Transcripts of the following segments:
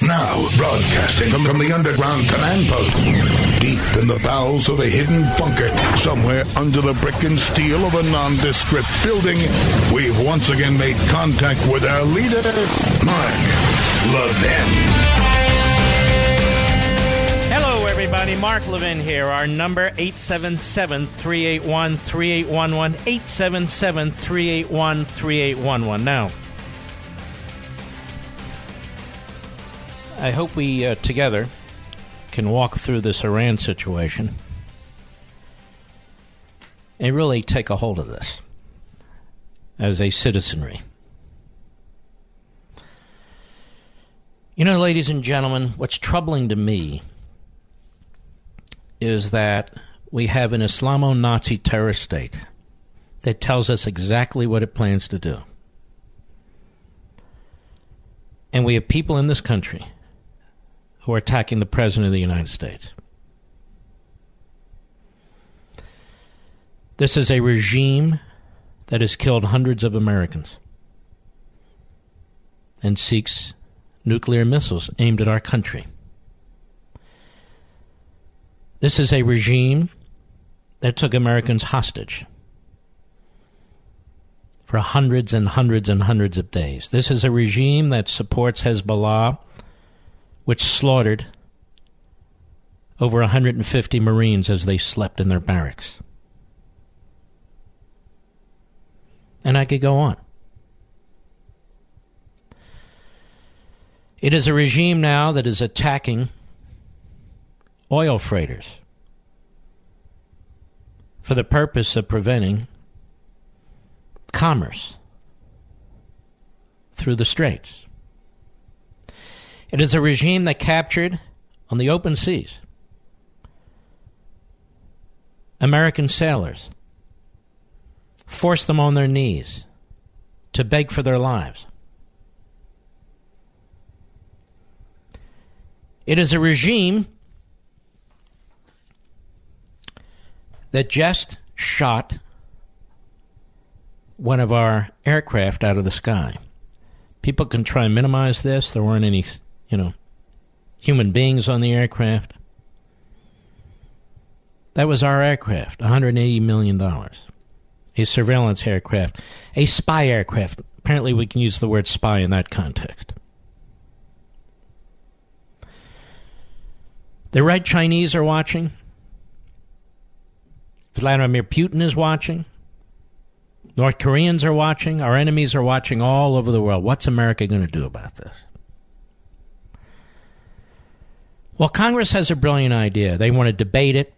Now, broadcasting from the underground command post, deep in the bowels of a hidden bunker, somewhere under the brick and steel of a nondescript building, we've once again made contact with our leader, Mark Levin. Hello, everybody. Mark Levin here. Our number, 877-381-3811, 877-381-3811. Now, I hope we, together, can walk through this Iran situation and really take a hold of this as a citizenry. You know, ladies and gentlemen, what's troubling to me is that we have an Islamo-Nazi terrorist state that tells us exactly what it plans to do. And we have people in this country who are attacking the President of the United States. This is a regime that has killed hundreds of Americans and seeks nuclear missiles aimed at our country. This is a regime that took Americans hostage for hundreds and hundreds and hundreds of days. This is a regime that supports Hezbollah, which slaughtered over 150 Marines as they slept in their barracks. And I could go on. It is a regime now that is attacking oil freighters for the purpose of preventing commerce through the straits. It is a regime that captured, on the open seas, American sailors, forced them on their knees to beg for their lives. It is a regime that just shot one of our aircraft out of the sky. People can try and minimize this. There weren't any human beings on the aircraft. That was our aircraft, $180 million. A surveillance aircraft, a spy aircraft. Apparently we can use the word spy in that context. The Red Chinese are watching. Vladimir Putin is watching. North Koreans are watching. Our enemies are watching all over the world. What's America going to do about this? Well, Congress has a brilliant idea. They want to debate it.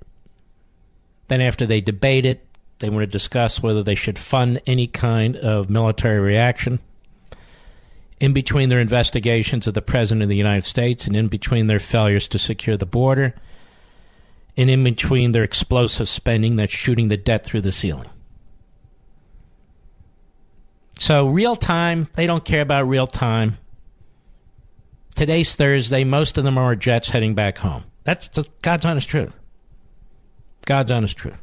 Then after they debate it, they want to discuss whether they should fund any kind of military reaction in between their investigations of the President of the United States and in between their failures to secure the border and in between their explosive spending that's shooting the debt through the ceiling. So real time, they don't care about real time. Today's Thursday. Most of them are jets heading back home. That's the God's honest truth. God's honest truth.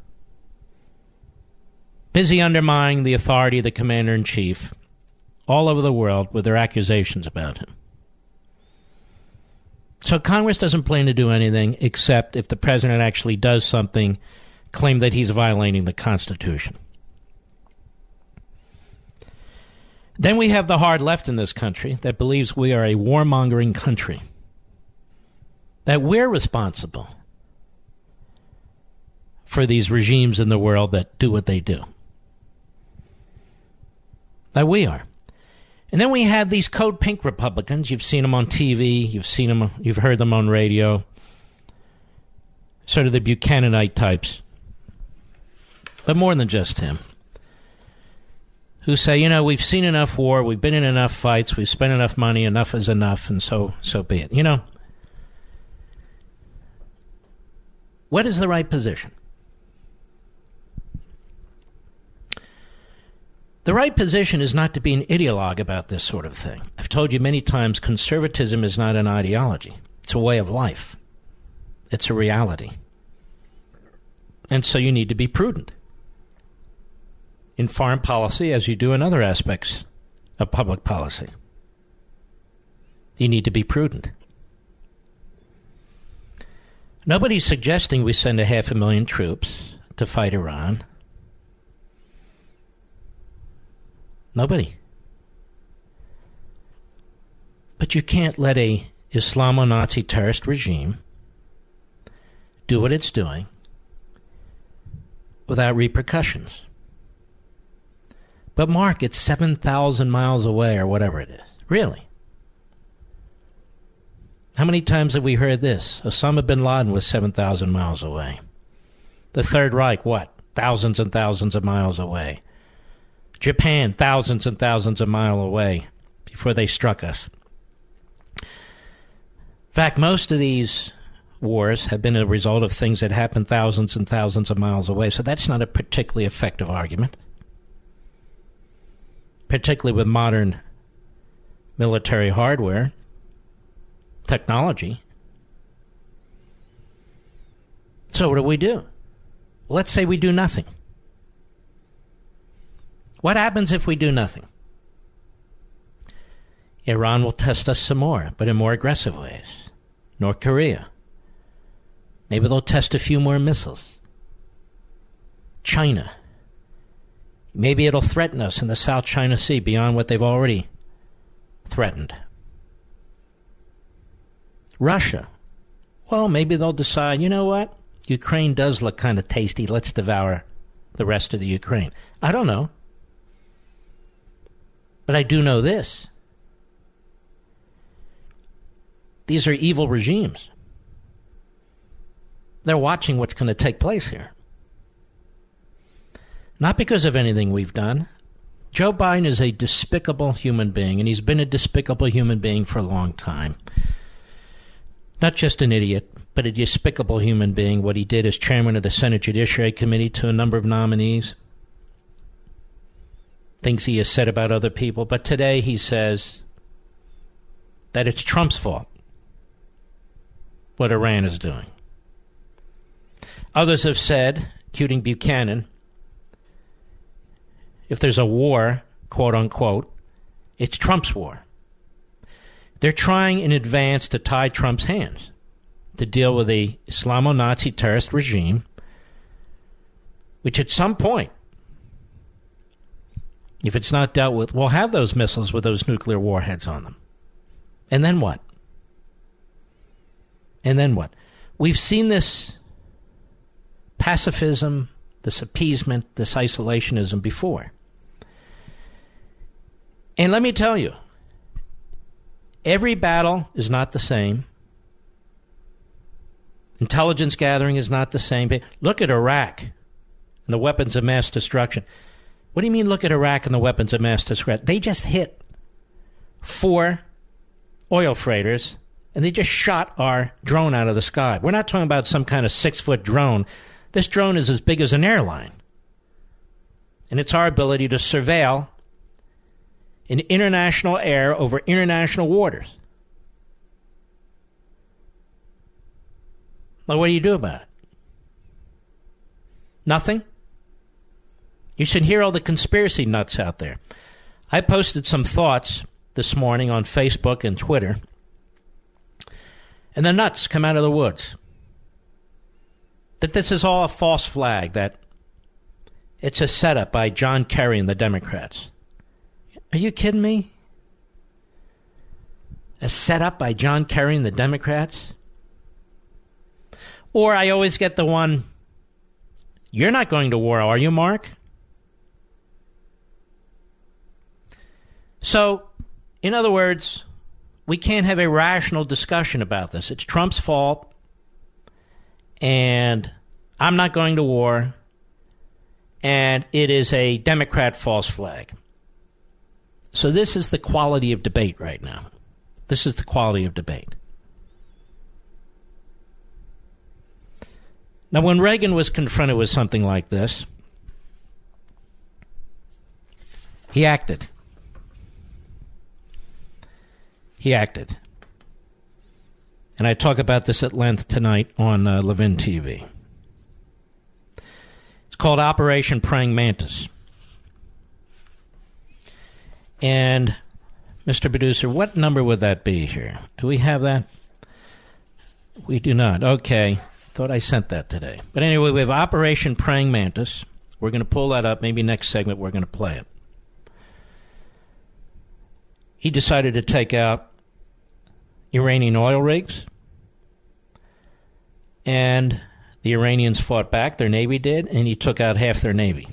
Busy undermining the authority of the Commander-in-Chief all over the world with their accusations about him. So Congress doesn't plan to do anything except if the President actually does something, claim that he's violating the Constitution. Then we have the hard left in this country that believes we are a warmongering country, that we're responsible for these regimes in the world that do what they do, that we are. And then we have these Code Pink Republicans. You've seen them on TV. You've seen them. You've heard them on radio. Sort of the Buchananite types, but more than just him, who say, we've seen enough war, we've been in enough fights, we've spent enough money, enough is enough, and so be it. What is the right position? The right position is not to be an ideologue about this sort of thing. I've told you many times, conservatism is not an ideology. It's a way of life. It's a reality. And so you need to be prudent in foreign policy as you do in other aspects of public policy. You need to be prudent. Nobody's suggesting we send 500,000 troops to fight Iran. Nobody. But you can't let a Islamo-Nazi terrorist regime do what it's doing without repercussions. But Mark, it's 7,000 miles away or whatever it is. Really? How many times have we heard this? Osama bin Laden was 7,000 miles away. The Third Reich, what? Thousands and thousands of miles away. Japan, thousands and thousands of miles away before they struck us. In fact, most of these wars have been a result of things that happened thousands and thousands of miles away, so that's not a particularly effective argument, particularly with modern military hardware, technology. So what do? Let's say we do nothing. What happens if we do nothing? Iran will test us some more, but in more aggressive ways. North Korea. Maybe they'll test a few more missiles. China. Maybe it'll threaten us in the South China Sea beyond what they've already threatened. Russia. Well, maybe they'll decide, you know what? Ukraine does look kind of tasty. Let's devour the rest of the Ukraine. I don't know. But I do know this. These are evil regimes. They're watching what's going to take place here. Not because of anything we've done. Joe Biden is a despicable human being, and he's been a despicable human being for a long time. Not just an idiot, but a despicable human being. What he did as chairman of the Senate Judiciary Committee to a number of nominees. Things he has said about other people. But today he says that it's Trump's fault what Iran is doing. Others have said, including Buchanan, if there's a war, quote unquote, it's Trump's war. They're trying in advance to tie Trump's hands to deal with the Islamo-Nazi terrorist regime, which at some point, if it's not dealt with, we'll have those missiles with those nuclear warheads on them. And then what? And then what? We've seen this pacifism, this appeasement, this isolationism before. And let me tell you, every battle is not the same. Intelligence gathering is not the same. Look at Iraq and the weapons of mass destruction. What do you mean, look at Iraq and the weapons of mass destruction? They just hit 4 oil freighters, and they just shot our drone out of the sky. We're not talking about some kind of 6-foot drone. This drone is as big as an airline. And it's our ability to surveil in international air over international waters. Well, what do you do about it? Nothing? You should hear all the conspiracy nuts out there. I posted some thoughts this morning on Facebook and Twitter, and the nuts come out of the woods. That this is all a false flag, that it's a setup by John Kerry and the Democrats. Are you kidding me? A setup by John Kerry and the Democrats? Or I always get the one, you're not going to war, are you, Mark? So, in other words, we can't have a rational discussion about this. It's Trump's fault, and I'm not going to war, and it is a Democrat false flag. So this is the quality of debate right now. This is the quality of debate. Now, when Reagan was confronted with something like this, He acted. He acted. And I talk about this at length tonight on Levin TV. It's called Operation Praying Mantis. And, Mr. Producer, what number would that be here? Do we have that? We do not. Okay. Thought I sent that today. But anyway, we have Operation Praying Mantis. We're going to pull that up. Maybe next segment we're going to play it. He decided to take out Iranian oil rigs. And the Iranians fought back. Their Navy did. And he took out half their Navy.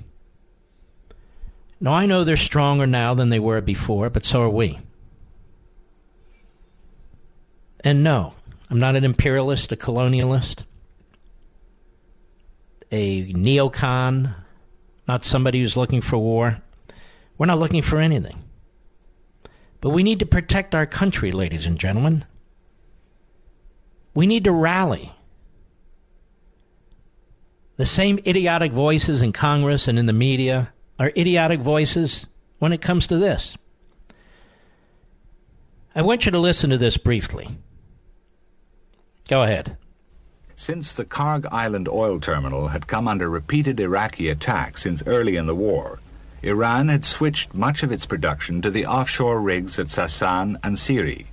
Now, I know they're stronger now than they were before, but so are we. And no, I'm not an imperialist, a colonialist, a neocon, not somebody who's looking for war. We're not looking for anything. But we need to protect our country, ladies and gentlemen. We need to rally. The same idiotic voices in Congress and in the media are idiotic voices when it comes to this. I want you to listen to this briefly. Go ahead. Since the Karg Island oil terminal had come under repeated Iraqi attacks since early in the war, Iran had switched much of its production to the offshore rigs at Sasan and Siri.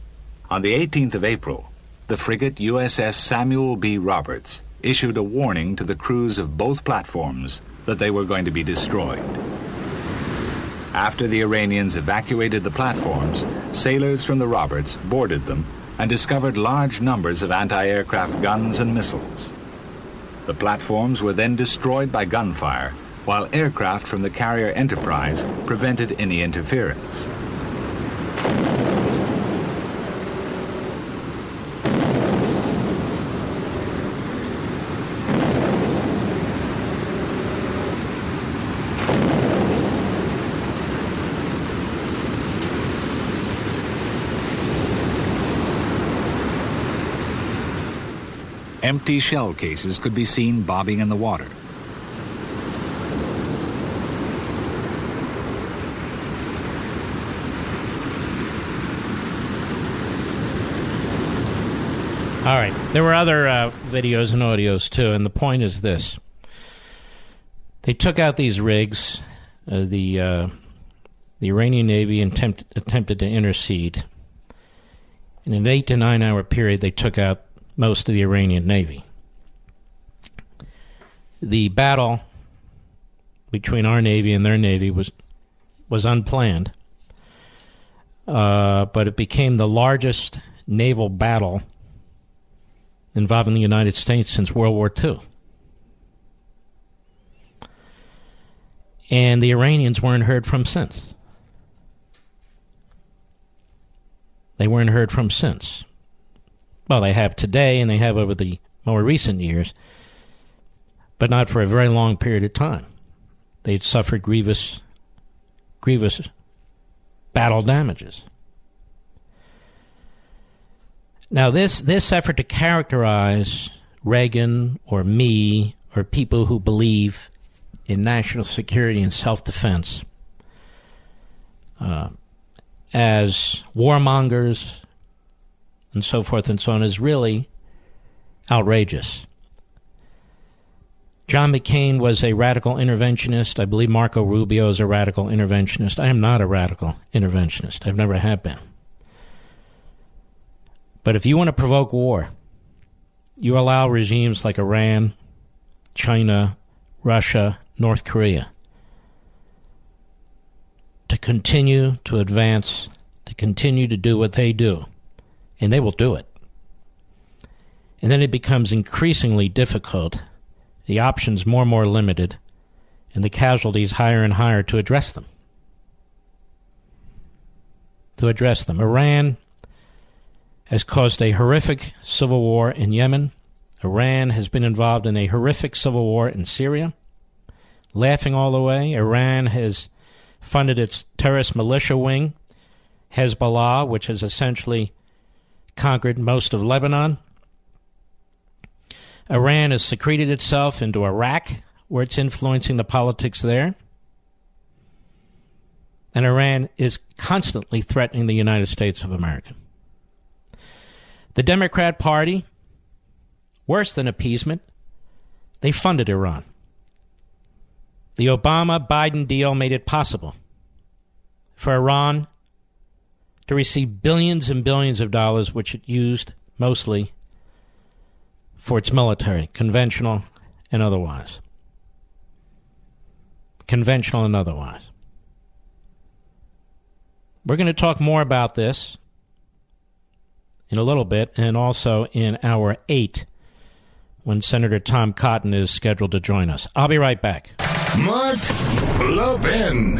On the 18th of April, the frigate USS Samuel B. Roberts issued a warning to the crews of both platforms that they were going to be destroyed. After the Iranians evacuated the platforms, sailors from the Roberts boarded them and discovered large numbers of anti-aircraft guns and missiles. The platforms were then destroyed by gunfire, while aircraft from the carrier Enterprise prevented any interference. Empty shell cases could be seen bobbing in the water. All right. There were other videos and audios, too, and the point is this. They took out these rigs. The Iranian Navy attempted to intercede. In an 8 to 9 hour period, they took out most of the Iranian Navy. The battle between our Navy and their Navy was unplanned, but it became the largest naval battle involving the United States since World War II. And the Iranians weren't heard from since. They weren't heard from since. Well, they have today, and they have over the more recent years, but not for a very long period of time. They'd suffered grievous battle damages. Now, this effort to characterize Reagan or me or people who believe in national security and self-defense as warmongers and so forth and so on is really outrageous. John McCain was a radical interventionist. I believe Marco Rubio is a radical interventionist. I am not a radical interventionist. I've never have been. But if you want to provoke war, you allow regimes like Iran, China, Russia, North Korea to continue to advance, to continue to do what they do. And they will do it. And then it becomes increasingly difficult, the options more and more limited, and the casualties higher and higher to address them. Iran has caused a horrific civil war in Yemen. Iran has been involved in a horrific civil war in Syria. Laughing all the way, Iran has funded its terrorist militia wing, Hezbollah, which has essentially conquered most of Lebanon. Iran has secreted itself into Iraq, where it's influencing the politics there. And Iran is constantly threatening the United States of America. The Democrat Party, worse than appeasement, they funded Iran. The Obama-Biden deal made it possible for Iran to receive billions and billions of dollars, which it used mostly for its military, conventional and otherwise. Conventional and otherwise. We're going to talk more about this in a little bit, and also in Hour 8, when Senator Tom Cotton is scheduled to join us. I'll be right back. Mark Levin.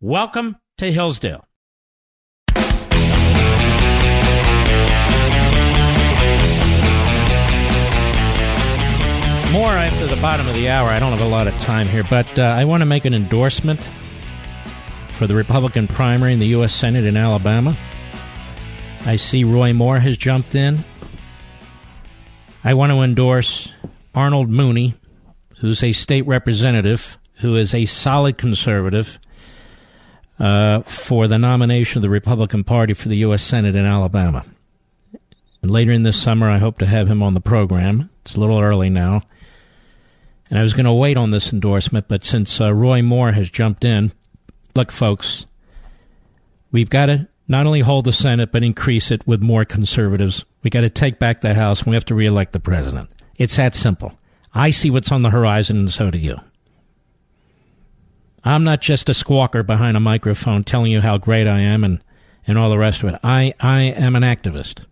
Welcome to Hillsdale. More after the bottom of the hour. I don't have a lot of time here, but I want to make an endorsement for the Republican primary in the U.S. Senate in Alabama. I see Roy Moore has jumped in. I want to endorse Arnold Mooney, who's a state representative, who is a solid conservative, for the nomination of the Republican Party for the U.S. Senate in Alabama. And later in this summer, I hope to have him on the program. It's a little early now. And I was going to wait on this endorsement, but since Roy Moore has jumped in, look, folks, we've got to not only hold the Senate, but increase it with more conservatives. We've got to take back the House, and we have to reelect the president. It's that simple. I see what's on the horizon, and so do you. I'm not just a squawker behind a microphone telling you how great I am and all the rest of it. I am an activist.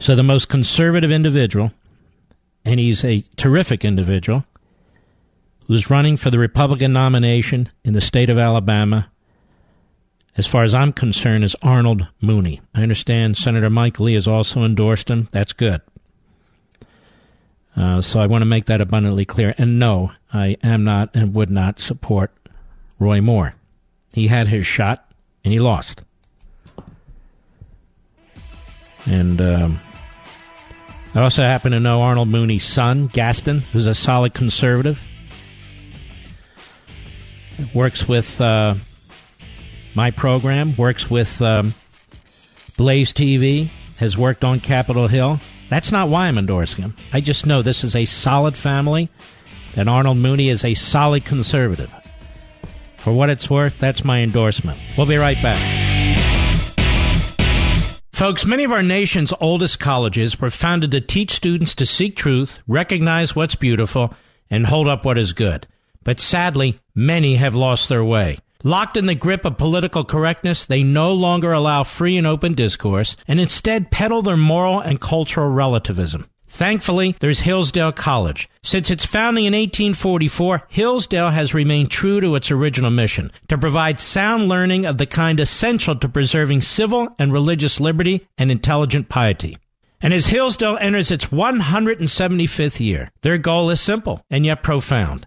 So the most conservative individual, and he's a terrific individual, who's running for the Republican nomination in the state of Alabama, as far as I'm concerned, is Arnold Mooney. I understand Senator Mike Lee has also endorsed him. That's good. So I want to make that abundantly clear. And no, I am not and would not support Roy Moore. He had his shot, and he lost. And I also happen to know Arnold Mooney's son, Gaston, who's a solid conservative. Works with my program, works with Blaze TV, has worked on Capitol Hill. That's not why I'm endorsing him. I just know this is a solid family, and Arnold Mooney is a solid conservative. For what it's worth, that's my endorsement. We'll be right back. Folks, many of our nation's oldest colleges were founded to teach students to seek truth, recognize what's beautiful, and hold up what is good. But sadly, many have lost their way. Locked in the grip of political correctness, they no longer allow free and open discourse, and instead peddle their moral and cultural relativism. Thankfully, there's Hillsdale College. Since its founding in 1844, Hillsdale has remained true to its original mission, to provide sound learning of the kind essential to preserving civil and religious liberty and intelligent piety. And as Hillsdale enters its 175th year, their goal is simple and yet profound: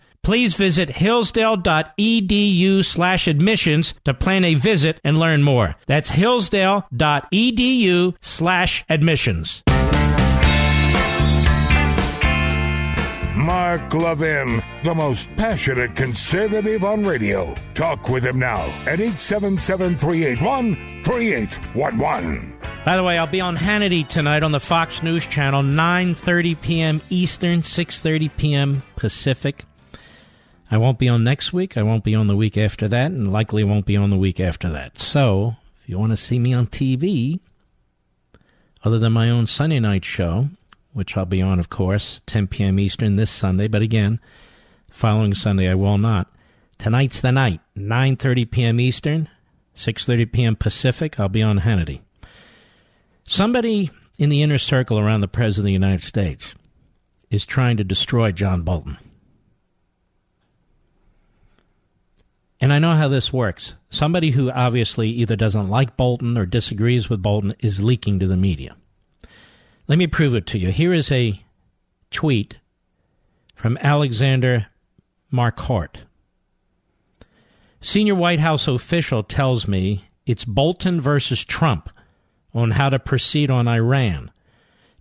Please visit hillsdale.edu/admissions to plan a visit and learn more. That's hillsdale.edu/admissions. Mark Levin, the most passionate conservative on radio. Talk with him now at 877-381-3811. By the way, I'll be on Hannity tonight on the Fox News Channel, 9:30 p.m. Eastern, 6:30 p.m. Pacific. I won't be on next week, I won't be on the week after that, and likely won't be on the week after that. So, if you want to see me on TV, other than my own Sunday night show, which I'll be on, of course, 10 p.m. Eastern this Sunday, but again, following Sunday I will not. Tonight's the night, 9:30 p.m. Eastern, 6:30 p.m. Pacific, I'll be on Hannity. Somebody in the inner circle around the President of the United States is trying to destroy John Bolton. And I know how this works. Somebody who obviously either doesn't like Bolton or disagrees with Bolton is leaking to the media. Let me prove it to you. Here is a tweet from Alexander Marquardt. Senior White House official tells me it's Bolton versus Trump on how to proceed on Iran.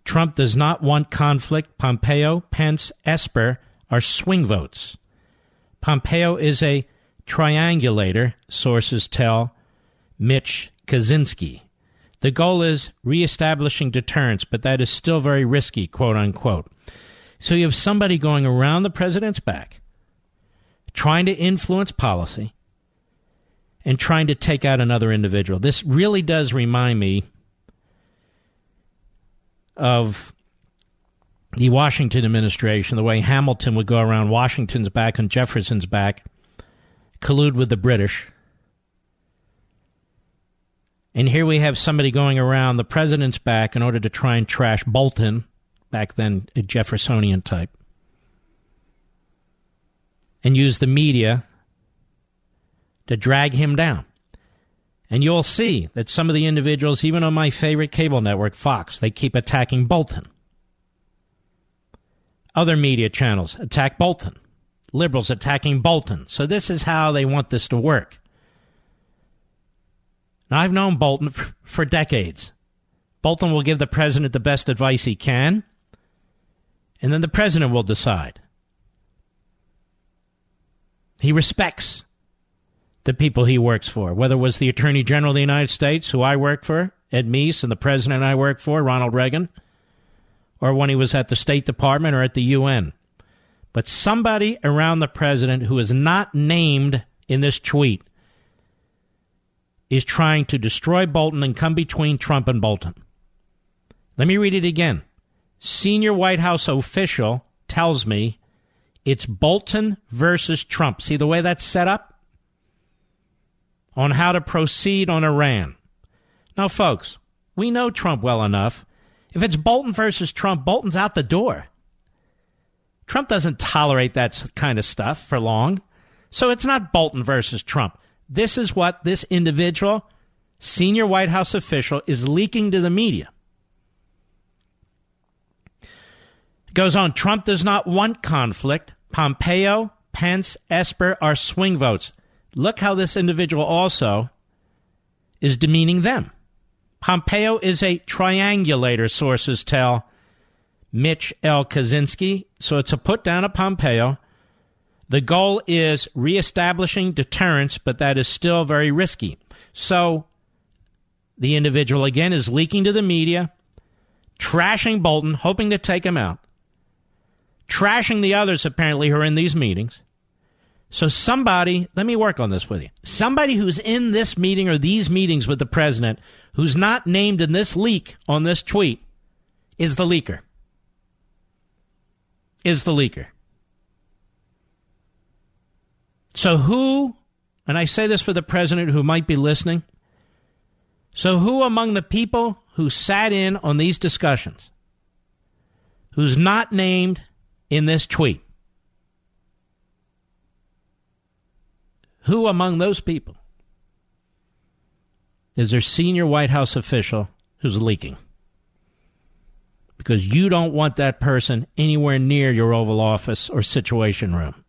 Trump does not want conflict. Pompeo, Pence, Esper are swing votes. Pompeo is a triangulator, sources tell Mitch Kosinski. The goal is reestablishing deterrence, but that is still very risky, quote unquote. So you have somebody going around the president's back, trying to influence policy, and trying to take out another individual. This really does remind me of the Washington administration, the way Hamilton would go around Washington's back and Jefferson's back, collude with the British. And here we have somebody going around the president's back in order to try and trash Bolton, back then a Jeffersonian type, and use the media to drag him down. And you'll see that some of the individuals, even on my favorite cable network, Fox, they keep attacking Bolton. Other media channels attack Bolton. Liberals attacking Bolton. So this is how they want this to work. Now, I've known Bolton for decades. Bolton will give the president the best advice he can, and then the president will decide. He respects the people he works for, whether it was the Attorney General of the United States, who I worked for, Ed Meese, and the president I worked for, Ronald Reagan, or when he was at the State Department or at the UN. But somebody around the president who is not named in this tweet is trying to destroy Bolton and come between Trump and Bolton. Let me read it again. Senior White House official tells me it's Bolton versus Trump. See the way that's set up? On how to proceed on Iran. Now, folks, we know Trump well enough. If it's Bolton versus Trump, Bolton's out the door. Trump doesn't tolerate that kind of stuff for long. So it's not Bolton versus Trump. This is what this individual, senior White House official, is leaking to the media. It goes on, Trump does not want conflict. Pompeo, Pence, Esper are swing votes. Look how this individual also is demeaning them. Pompeo is a triangulator, sources tell Mitch L. Kosinski. So it's a put down of Pompeo. The goal is reestablishing deterrence, but that is still very risky. So the individual, again, is leaking to the media, trashing Bolton, hoping to take him out, trashing the others, apparently, who are in these meetings. So somebody, let me work on this with you, somebody who's in this meeting or these meetings with the president who's not named in this leak on this tweet is the leaker. So who, and I say this for the president who might be listening, So who among the people who sat in on these discussions, who's not named in this tweet, who among those people is their senior White House official who's leaking? Because you don't want that person anywhere near your Oval Office or Situation Room.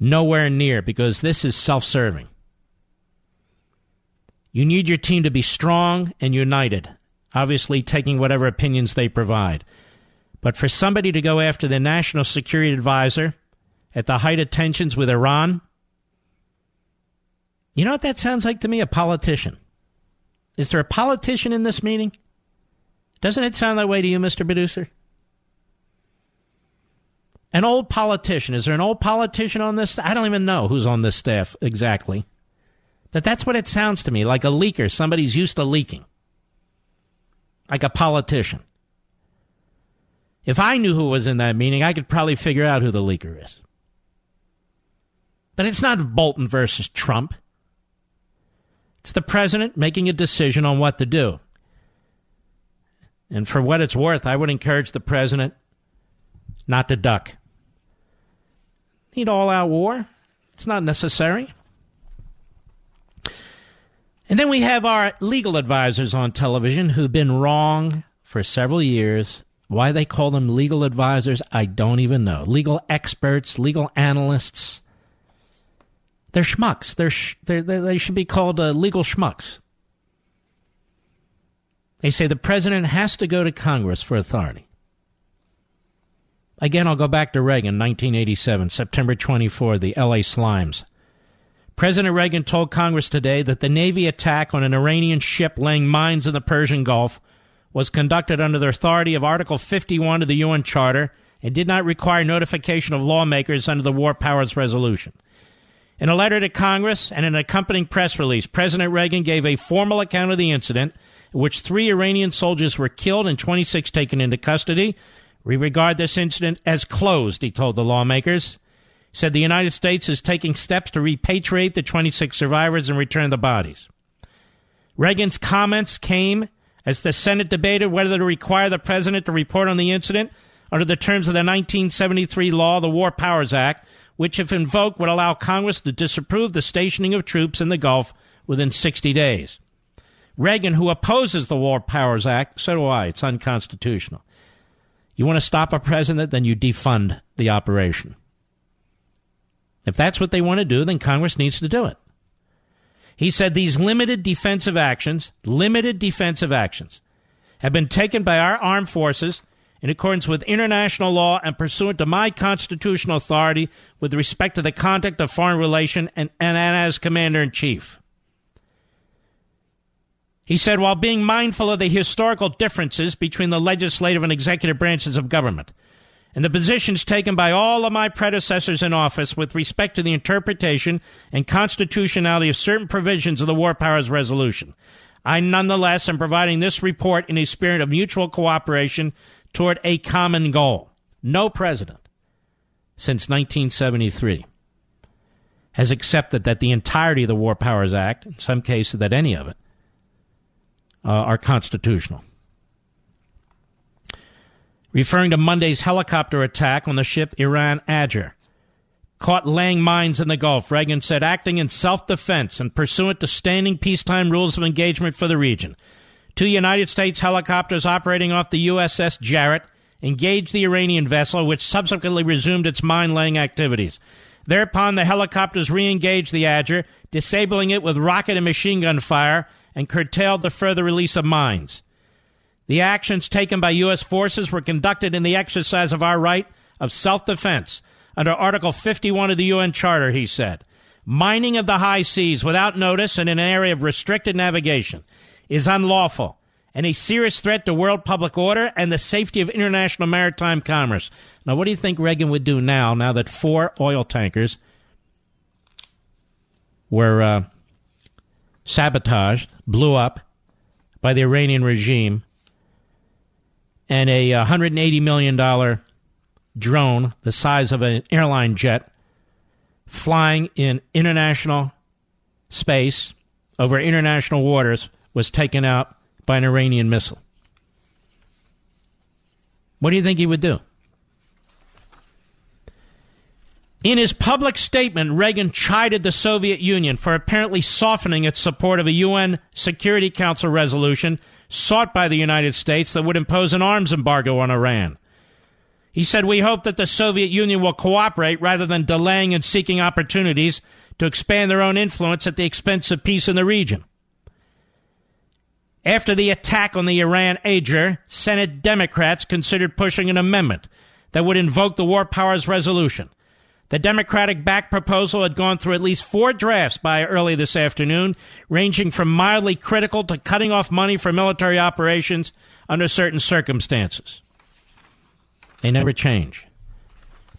Nowhere near, because this is self-serving. You need your team to be strong and united, obviously taking whatever opinions they provide. But for somebody to go after the National Security Advisor at the height of tensions with Iran, you know what that sounds like to me? A politician. Is there a politician in this meeting? Doesn't it sound that way to you, Mr. Producer? An old politician. Is there an old politician on this? I don't even know who's on this staff exactly. But that's what it sounds to me, like a leaker. Somebody's used to leaking. Like a politician. If I knew who was in that meeting, I could probably figure out who the leaker is. But it's not Bolton versus Trump. It's the president making a decision on what to do. And for what it's worth, I would encourage the president not to duck. Need all-out war. It's not necessary. And then we have our legal advisors on television who've been wrong for several years. Why they call them legal advisors, I don't even know. Legal experts, legal analysts. They're schmucks. They should be called legal schmucks. They say the president has to go to Congress for authority. Again, I'll go back to Reagan, 1987, September 24, the L.A. Slimes. President Reagan told Congress today that the Navy attack on an Iranian ship laying mines in the Persian Gulf was conducted under the authority of Article 51 of the UN Charter and did not require notification of lawmakers under the War Powers Resolution. In a letter to Congress and an accompanying press release, President Reagan gave a formal account of the incident in which 3 Iranian soldiers were killed and 26 taken into custody. We regard this incident as closed, he told the lawmakers. He said the United States is taking steps to repatriate the 26 survivors and return the bodies. Reagan's comments came as the Senate debated whether to require the president to report on the incident under the terms of the 1973 law, the War Powers Act, which, if invoked, would allow Congress to disapprove the stationing of troops in the Gulf within 60 days. Reagan, who opposes the War Powers Act, so do I. It's unconstitutional. You want to stop a president, then you defund the operation. If that's what they want to do, then Congress needs to do it. He said these limited defensive actions, have been taken by our armed forces in accordance with international law and pursuant to my constitutional authority with respect to the conduct of foreign relations and as commander-in-chief. He said, while being mindful of the historical differences between the legislative and executive branches of government and the positions taken by all of my predecessors in office with respect to the interpretation and constitutionality of certain provisions of the War Powers Resolution, I nonetheless am providing this report in a spirit of mutual cooperation toward a common goal. No president since 1973 has accepted that the entirety of the War Powers Act, in some cases that any of it, are constitutional. Referring to Monday's helicopter attack on the ship Iran Ajr, caught laying mines in the Gulf, Reagan said, acting in self-defense and pursuant to standing peacetime rules of engagement for the region, 2 United States helicopters operating off the USS Jarrett engaged the Iranian vessel, which subsequently resumed its mine-laying activities. Thereupon, the helicopters re-engaged the Ajr, disabling it with rocket and machine gun fire, and curtailed the further release of mines. The actions taken by U.S. forces were conducted in the exercise of our right of self-defense under Article 51 of the UN Charter, he said. Mining of the high seas without notice and in an area of restricted navigation is unlawful and a serious threat to world public order and the safety of international maritime commerce. Now, what do you think Reagan would do now that 4 oil tankers were sabotaged, blew up by the Iranian regime, and a $180 million drone the size of an airline jet flying in international space over international waters was taken out by an Iranian missile. What do you think he would do? In his public statement, Reagan chided the Soviet Union for apparently softening its support of a UN Security Council resolution sought by the United States that would impose an arms embargo on Iran. He said, "We hope that the Soviet Union will cooperate rather than delaying and seeking opportunities to expand their own influence at the expense of peace in the region." After the attack on the Iran Ajr, Senate Democrats considered pushing an amendment that would invoke the War Powers Resolution. The Democratic-backed proposal had gone through at least four drafts by early this afternoon, ranging from mildly critical to cutting off money for military operations under certain circumstances. They never change.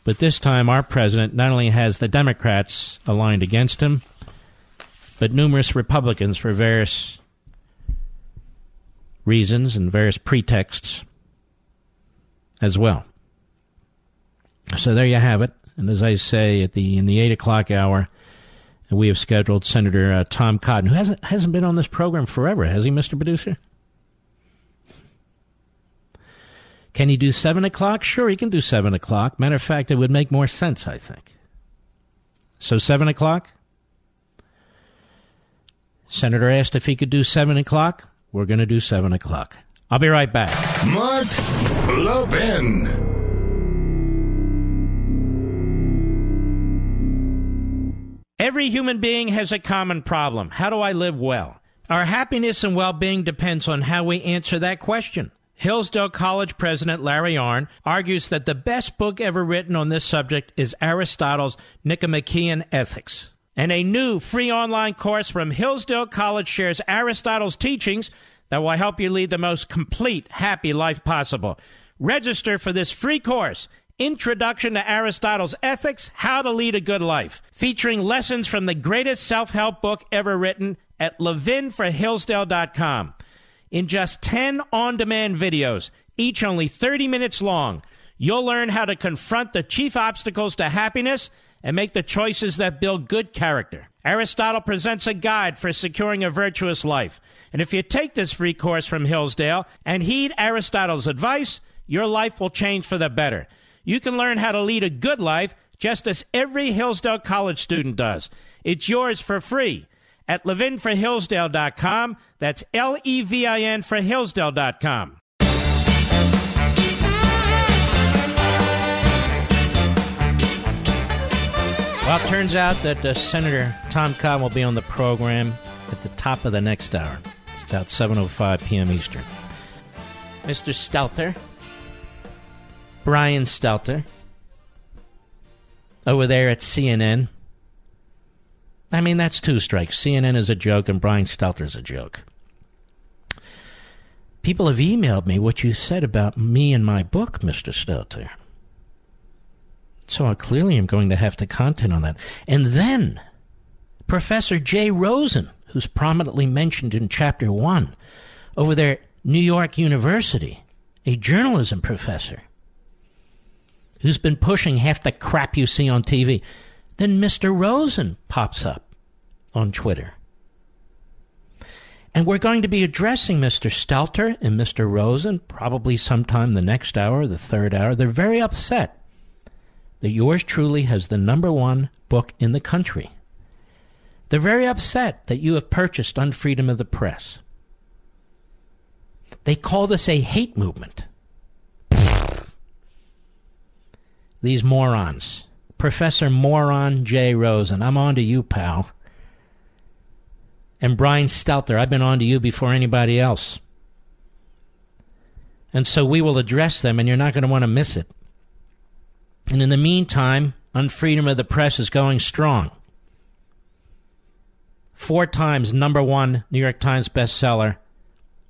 But this time, our president not only has the Democrats aligned against him, but numerous Republicans for various reasons and various pretexts as well. So there you have it. And as I say, in the 8 o'clock hour, we have scheduled Senator Tom Cotton, who hasn't been on this program forever, has he, Mr. Producer? Can he do 7 o'clock? Sure, he can do 7 o'clock. Matter of fact, it would make more sense, I think. So 7 o'clock? Senator asked if he could do 7 o'clock. We're going to do 7 o'clock. I'll be right back. Mark Levin. Every human being has a common problem. How do I live well? Our happiness and well-being depends on how we answer that question. Hillsdale College President Larry Arnn argues that the best book ever written on this subject is Aristotle's Nicomachean Ethics. And a new free online course from Hillsdale College shares Aristotle's teachings that will help you lead the most complete, happy life possible. Register for this free course, Introduction to Aristotle's Ethics, How to Lead a Good Life, featuring lessons from the greatest self-help book ever written at levinforhillsdale.com. In just 10 on-demand videos, each only 30 minutes long, you'll learn how to confront the chief obstacles to happiness and make the choices that build good character. Aristotle presents a guide for securing a virtuous life. And if you take this free course from Hillsdale and heed Aristotle's advice, your life will change for the better. You can learn how to lead a good life just as every Hillsdale College student does. It's yours for free at levinforhillsdale.com. That's Levin for Hillsdale.com. Well, it turns out that Senator Tom Cotton will be on the program at the top of the next hour. It's about 7:05 p.m. Eastern. Mr. Stelter, Brian Stelter, over there at CNN. I mean, that's two strikes. CNN is a joke and Brian Stelter is a joke. People have emailed me what you said about me and my book, Mr. Stelter. So I clearly am going to have to comment on that. And then Professor Jay Rosen, who's prominently mentioned in Chapter 1, over there at New York University, a journalism professor, who's been pushing half the crap you see on TV. Then Mr. Rosen pops up on Twitter. And we're going to be addressing Mr. Stelter and Mr. Rosen probably sometime the next hour, the third hour. They're very upset that yours truly has the #1 book in the country. They're very upset that you have purchased Unfreedom of the Press. They call this a hate movement. These morons. Professor Moron J. Rosen, I'm on to you, pal. And Brian Stelter, I've been on to you before anybody else. And so we will address them, and you're not going to want to miss it. And in the meantime, Unfreedom of the Press is going strong. 4 times #1 New York Times bestseller,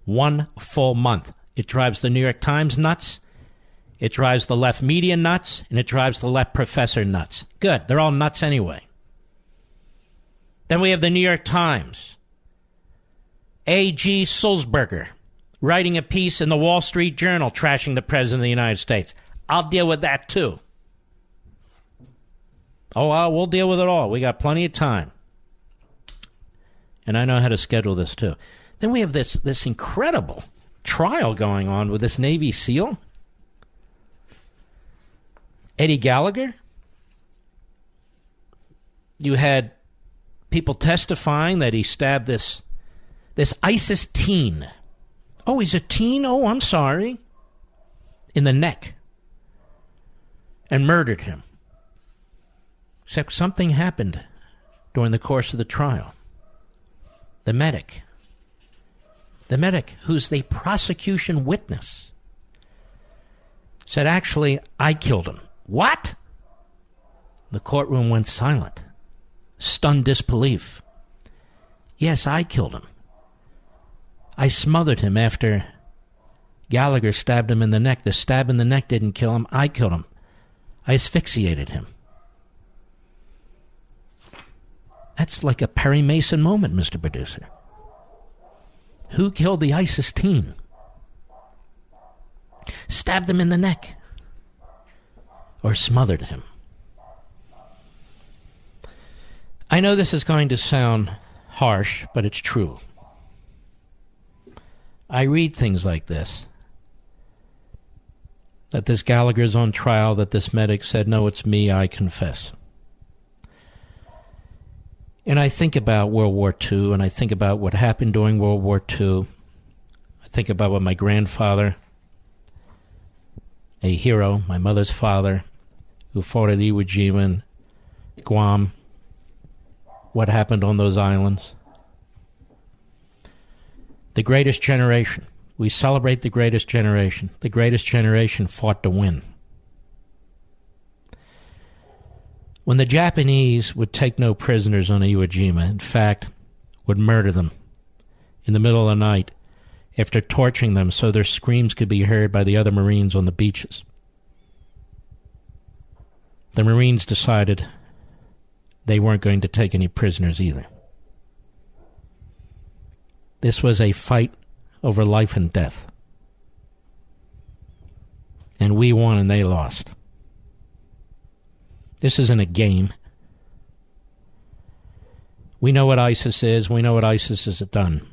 1 full month. It drives the New York Times nuts. It drives the left media nuts, and it drives the left professor nuts. Good. They're all nuts anyway. Then we have the New York Times. A.G. Sulzberger writing a piece in the Wall Street Journal trashing the President of the United States. I'll deal with that too. Oh, we'll deal with it all. We got plenty of time. and I know how to schedule this too. Then we have this incredible trial going on with this Navy SEAL, Eddie Gallagher. You had people testifying that he stabbed this ISIS teen. Oh, he's a teen? Oh, I'm sorry. In the neck. And murdered him. Except something happened during the course of the trial. The medic, who's the prosecution witness, said, actually, I killed him. What? The courtroom went silent. Stunned disbelief. Yes, I killed him. I smothered him after Gallagher stabbed him in the neck. The stab in the neck didn't kill him. I killed him. I asphyxiated him. That's like a Perry Mason moment, Mr. Producer. Who killed the ISIS teen? Stabbed him in the neck. Or smothered him. I know this is going to sound harsh, but it's true. I read things like this. That this Gallagher's on trial, that this medic said, no, it's me, I confess. And I think about World War II, and I think about what happened during World War II. I think about what my grandfather, a hero, my mother's father, who fought at Iwo Jima and Guam, what happened on those islands. The greatest generation. We celebrate the greatest generation. The greatest generation fought to win. When the Japanese would take no prisoners on Iwo Jima, in fact, would murder them in the middle of the night after torturing them so their screams could be heard by the other Marines on the beaches. The Marines decided they weren't going to take any prisoners either. This was a fight over life and death. And we won and they lost. This isn't a game. We know what ISIS is. We know what ISIS has done.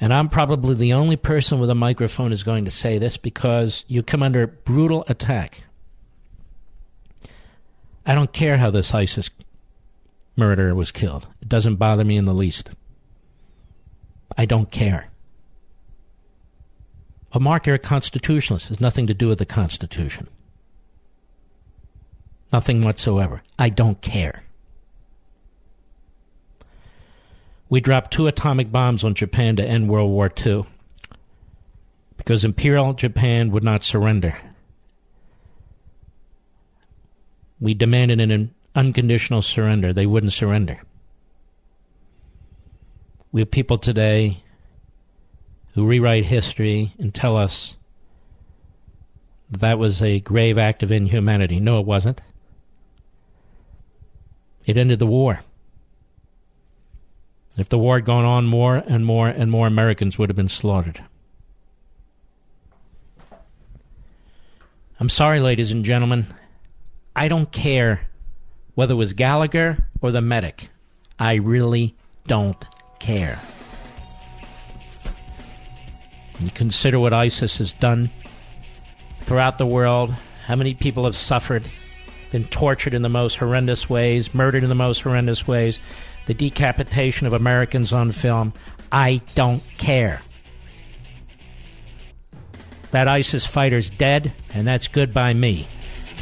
And I'm probably the only person with a microphone who's going to say this because you come under brutal attack. I don't care how this ISIS murderer was killed. It doesn't bother me in the least. I don't care. But Mark, you're a constitutionalist. It has nothing to do with the Constitution. Nothing whatsoever. I don't care. We dropped 2 atomic bombs on Japan to end World War II because Imperial Japan would not surrender. We demanded an unconditional surrender. They wouldn't surrender. We have people today who rewrite history and tell us that was a grave act of inhumanity. No, it wasn't. It ended the war. If the war had gone on, more and more and more Americans would have been slaughtered. I'm sorry, ladies and gentlemen. I don't care whether it was Gallagher or the medic. I really don't care. You consider what ISIS has done throughout the world, how many people have suffered, been tortured in the most horrendous ways, murdered in the most horrendous ways, the decapitation of Americans on film. I don't care. That ISIS fighter's dead, and that's good by me.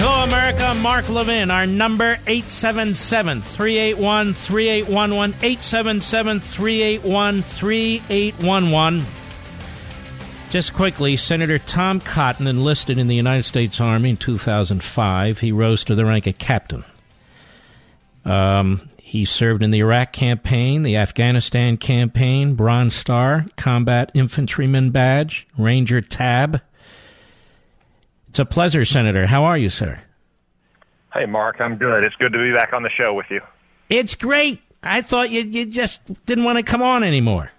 Hello, America. Mark Levin. Our number, 877-381-3811. 877-381-3811. Just quickly, Senator Tom Cotton enlisted in the United States Army in 2005. He rose to the rank of captain. He served in the Iraq campaign, the Afghanistan campaign, Bronze Star, Combat Infantryman Badge, Ranger Tab. It's a pleasure, Senator. How are you, sir? Hey, Mark. I'm good. It's good to be back on the show with you. It's great. I thought you just didn't want to come on anymore.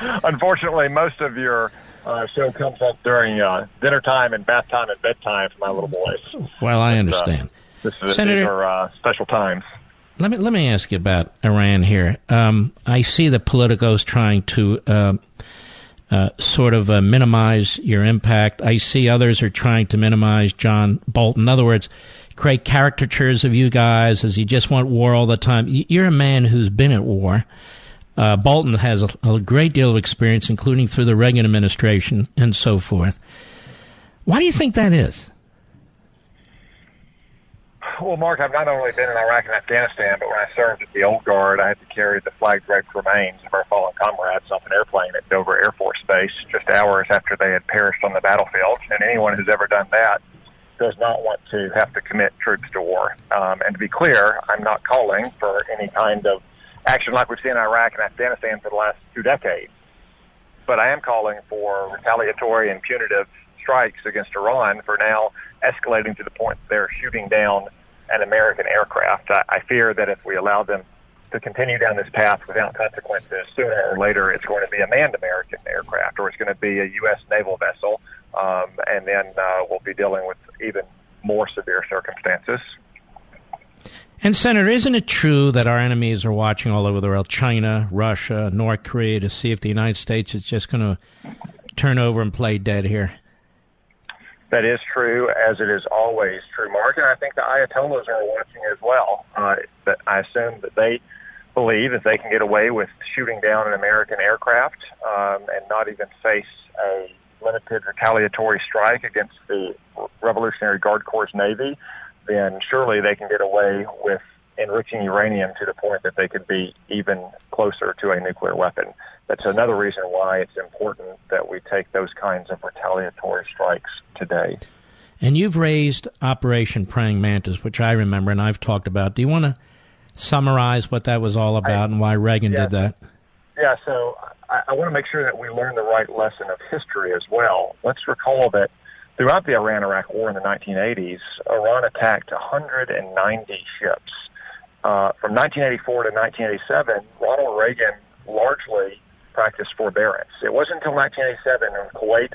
Unfortunately, most of your show comes up during dinner time and bath time and bedtime for my little boys. Well, I understand. These are special times. Let me ask you about Iran here. I see the politicos trying to sort of minimize your impact. I see others are trying to minimize John Bolton. In other words, create caricatures of you guys as you just want war all the time. You're a man who's been at war. Bolton has a great deal of experience, including through the Reagan administration and so forth. Why do you think that is? Well, Mark, I've not only been in Iraq and Afghanistan, but when I served at the Old Guard, I had to carry the flag-draped remains of our fallen comrades off an airplane at Dover Air Force Base just hours after they had perished on the battlefield. And anyone who's ever done that does not want to have to commit troops to war. And to be clear, I'm not calling for any kind of action like we've seen in Iraq and Afghanistan for the last 2 decades. But I am calling for retaliatory and punitive strikes against Iran for now escalating to the point they're shooting down an American aircraft. I fear that if we allow them to continue down this path without consequences, sooner or later it's going to be a manned American aircraft, or it's going to be a U.S. naval vessel, and then we'll be dealing with even more severe circumstances. And, Senator, isn't it true that our enemies are watching all over the world, China, Russia, North Korea, to see if the United States is just going to turn over and play dead here? That is true, as it is always true, Mark, and I think the Ayatollahs are watching as well. But I assume that they believe that they can get away with shooting down an American aircraft and not even face a limited retaliatory strike against the Revolutionary Guard Corps' Navy, then surely they can get away with enriching uranium to the point that they could be even closer to a nuclear weapon. That's another reason why it's important that we take those kinds of retaliatory strikes today. And you've raised Operation Praying Mantis, which I remember and I've talked about. Do you want to summarize what that was all about and why Reagan did that? Yeah, so I want to make sure that we learn the right lesson of history as well. Let's recall that throughout the Iran-Iraq War in the 1980s, Iran attacked 190 ships. From 1984 to 1987, Ronald Reagan largely practiced forbearance. It wasn't until 1987 when Kuwait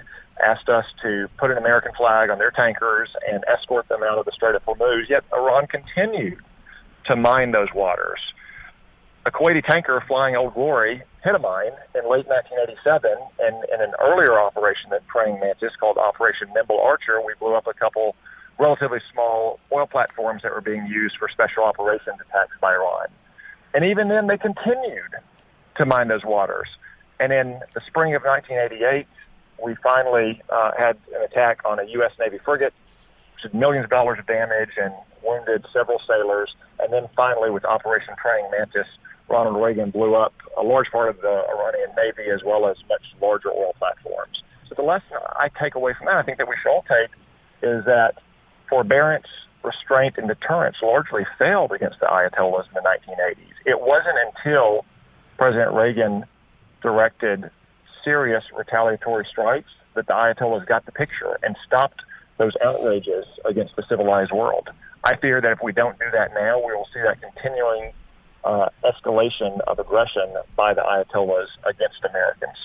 asked us to put an American flag on their tankers and escort them out of the Strait of Hormuz, yet Iran continued to mine those waters. A Kuwaiti tanker flying Old Glory hit a mine in late 1987, and in an earlier operation that Praying Mantis called Operation Nimble Archer, we blew up a couple relatively small oil platforms that were being used for special operations attacks by Iran. And even then, they continued to mine those waters. And in the spring of 1988, we finally had an attack on a U.S. Navy frigate, which did millions of dollars of damage and wounded several sailors. And then finally, with Operation Praying Mantis, Ronald Reagan blew up a large part of the Iranian Navy as well as much larger oil platforms. So the lesson I take away from that, I think that we should all take, is that forbearance, restraint, and deterrence largely failed against the Ayatollahs in the 1980s. It wasn't until President Reagan directed serious retaliatory strikes that the Ayatollahs got the picture and stopped those outrages against the civilized world. I fear that if we don't do that now, we will see that continuing escalation of aggression by the Ayatollahs against Americans.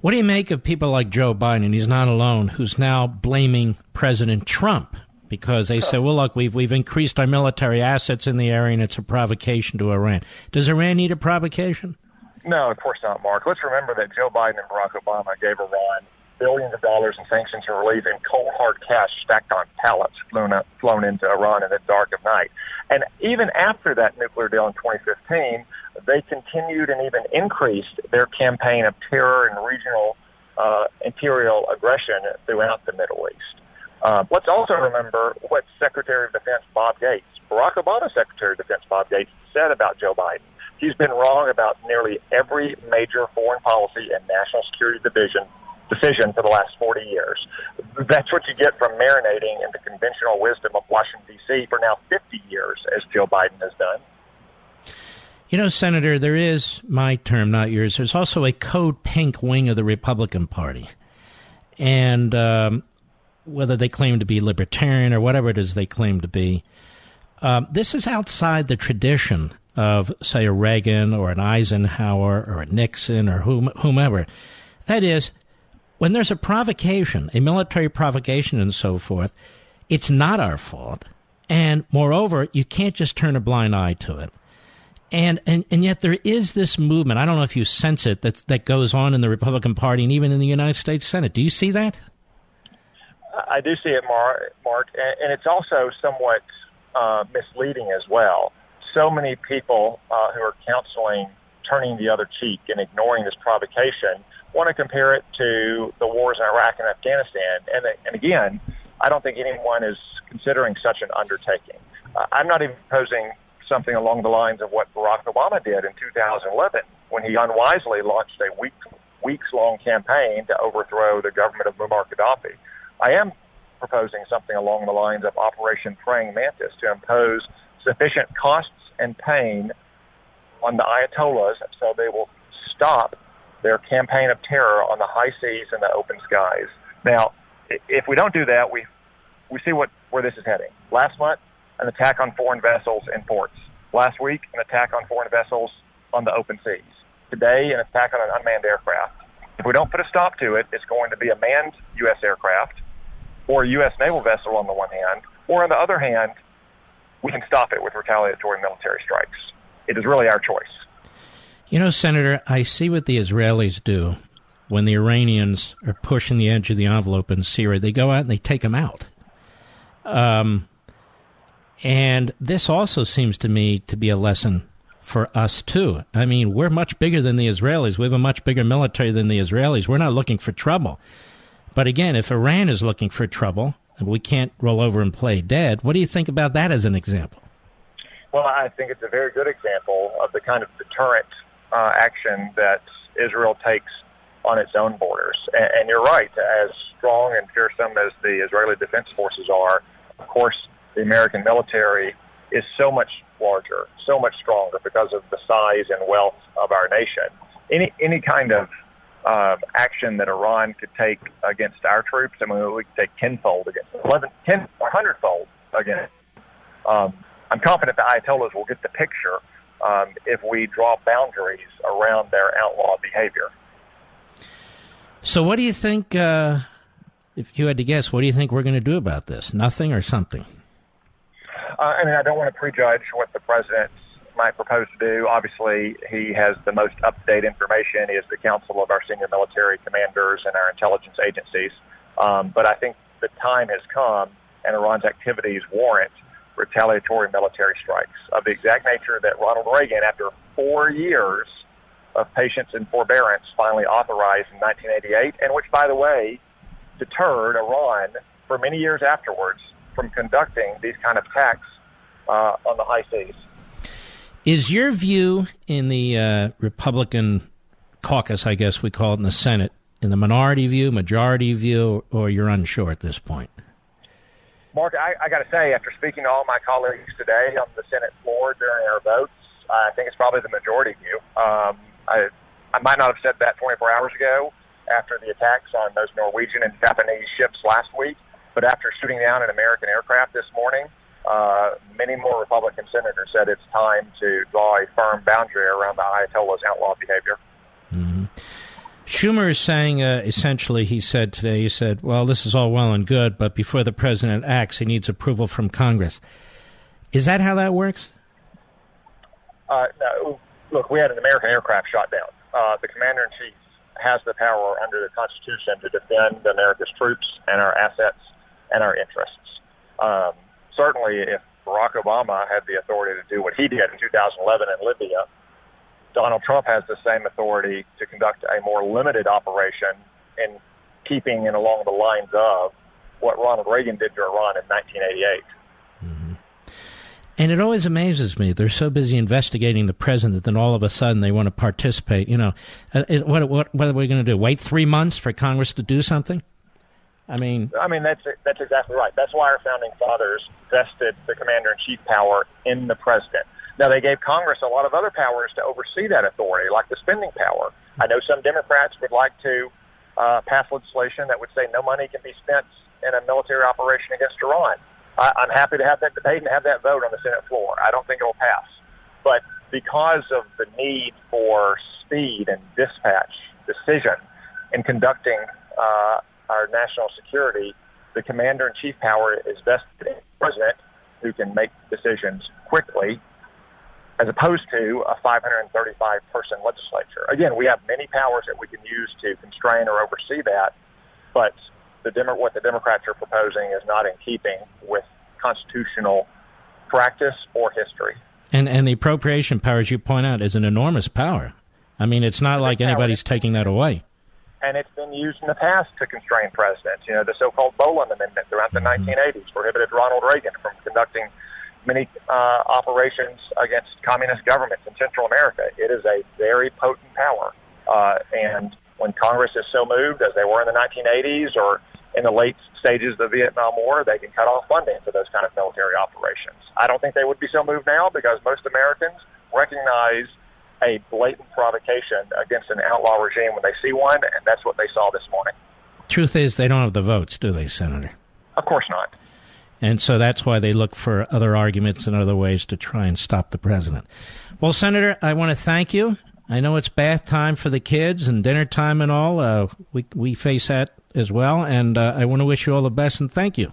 What do you make of people like Joe Biden? He's not alone, who's now blaming President Trump because they say, well, look, we've increased our military assets in the area and it's a provocation to Iran. Does Iran need a provocation? No, of course not, Mark. Let's remember that Joe Biden and Barack Obama gave Iran billions of dollars in sanctions and relief in cold, hard cash stacked on pallets flown into Iran in the dark of night. And even after that nuclear deal in 2015, they continued and even increased their campaign of terror and regional imperial aggression throughout the Middle East. Let's also remember what Secretary of Defense Bob Gates, Barack Obama's Secretary of Defense Bob Gates, said about Joe Biden. He's been wrong about nearly every major foreign policy and national security division decision for the last 40 years. That's what you get from marinating in the conventional wisdom of Washington, D.C. for now 50 years, as Joe Biden has done. You know, Senator, there is, my term, not yours, there's also a code pink wing of the Republican Party. And whether they claim to be libertarian or whatever it is they claim to be, this is outside the tradition of, say, a Reagan or an Eisenhower or a Nixon or whomever. That is, when there's a provocation, a military provocation and so forth, it's not our fault. And moreover, you can't just turn a blind eye to it. And yet there is this movement, I don't know if you sense it, that goes on in the Republican Party and even in the United States Senate. Do you see that? I do see it, Mark, and it's also somewhat misleading as well. So many people who are counseling turning the other cheek and ignoring this provocation want to compare it to the wars in Iraq and Afghanistan. And again, I don't think anyone is considering such an undertaking. I'm not even proposing something along the lines of what Barack Obama did in 2011 when he unwisely launched a weeks-long campaign to overthrow the government of Muammar Gaddafi. I am proposing something along the lines of Operation Praying Mantis to impose sufficient costs and pain on the Ayatollahs so they will stop their campaign of terror on the high seas and the open skies. Now, if we don't do that, we see where this is heading. Last month, an attack on foreign vessels in ports. Last week, an attack on foreign vessels on the open seas. Today, an attack on an unmanned aircraft. If we don't put a stop to it, it's going to be a manned U.S. aircraft or a U.S. naval vessel on the one hand, or on the other hand, we can stop it with retaliatory military strikes. It is really our choice. You know, Senator, I see what the Israelis do when the Iranians are pushing the edge of the envelope in Syria. They go out and they take them out. And this also seems to me to be a lesson for us, too. I mean, we're much bigger than the Israelis. We have a much bigger military than the Israelis. We're not looking for trouble. But again, if Iran is looking for trouble, we can't roll over and play dead. What do you think about that as an example? Well, I think it's a very good example of the kind of deterrent action that Israel takes on its own borders. And you're right, as strong and fearsome as the Israeli Defense Forces are, of course, the American military is so much larger, so much stronger because of the size and wealth of our nation. Any kind of action that Iran could take against our troops, I mean, we could take tenfold against 11, 10, 100-fold against. I'm confident the Ayatollahs will get the picture if we draw boundaries around their outlaw behavior. So what do you think, if you had to guess, what do you think we're going to do about this? Nothing or something? I mean, I don't want to prejudge what the president might propose to do. Obviously, he has the most up-to-date information. He is the counsel of our senior military commanders and our intelligence agencies. But I think the time has come, and Iran's activities warrant retaliatory military strikes of the exact nature that Ronald Reagan, after 4 years of patience and forbearance, finally authorized in 1988, and which, by the way, deterred Iran for many years afterwards from conducting these kind of attacks on the high seas. Is your view in the Republican caucus, I guess we call it in the Senate, in the minority view, majority view, or you're unsure at this point? Mark, I got to say, after speaking to all my colleagues today on the Senate floor during our votes, I think it's probably the majority view. I might not have said that 24 hours ago after the attacks on those Norwegian and Japanese ships last week. But after shooting down an American aircraft this morning, many more Republican senators said it's time to draw a firm boundary around the Ayatollah's outlaw behavior. Mm-hmm. Schumer is saying, essentially, he said today, well, this is all well and good, but before the president acts, he needs approval from Congress. Is that how that works? No. Look, we had an American aircraft shot down. The commander-in-chief has the power under the Constitution to defend America's troops and our assets and our interests. Certainly, if Barack Obama had the authority to do what he did in 2011 in Libya, Donald Trump has the same authority to conduct a more limited operation in keeping and along the lines of what Ronald Reagan did to Iran in 1988. Mm-hmm. And it always amazes me. They're so busy investigating the president, then all of a sudden they want to participate. You know, what are we going to do? Wait 3 months for Congress to do something? I mean that's exactly right. That's why our founding fathers vested the commander-in-chief power in the president. Now, they gave Congress a lot of other powers to oversee that authority, like the spending power. I know some Democrats would like to pass legislation that would say no money can be spent in a military operation against Iran. I'm happy to have that debate and have that vote on the Senate floor. I don't think it will pass. But because of the need for speed and dispatch decision in conducting our national security, the commander-in-chief power is vested in the president, who can make decisions quickly, as opposed to a 535-person legislature. Again, we have many powers that we can use to constrain or oversee that, but what the Democrats are proposing is not in keeping with constitutional practice or history. And the appropriation power, as you point out, is an enormous power. I mean, it's not like anybody's taking that away. And it's been used in the past to constrain presidents. You know, the so-called Bolin Amendment throughout the 1980s prohibited Ronald Reagan from conducting many operations against communist governments in Central America. It is a very potent power. And when Congress is so moved, as they were in the 1980s or in the late stages of the Vietnam War, they can cut off funding for those kind of military operations. I don't think they would be so moved now, because most Americans recognize a blatant provocation against an outlaw regime when they see one, and that's what they saw this morning. Truth is, they don't have the votes, do they, Senator? Of course not. And so that's why they look for other arguments and other ways to try and stop the president. Well, Senator, I want to thank you. I know it's bath time for the kids and dinner time and all. We face that as well. And I want to wish you all the best, and thank you.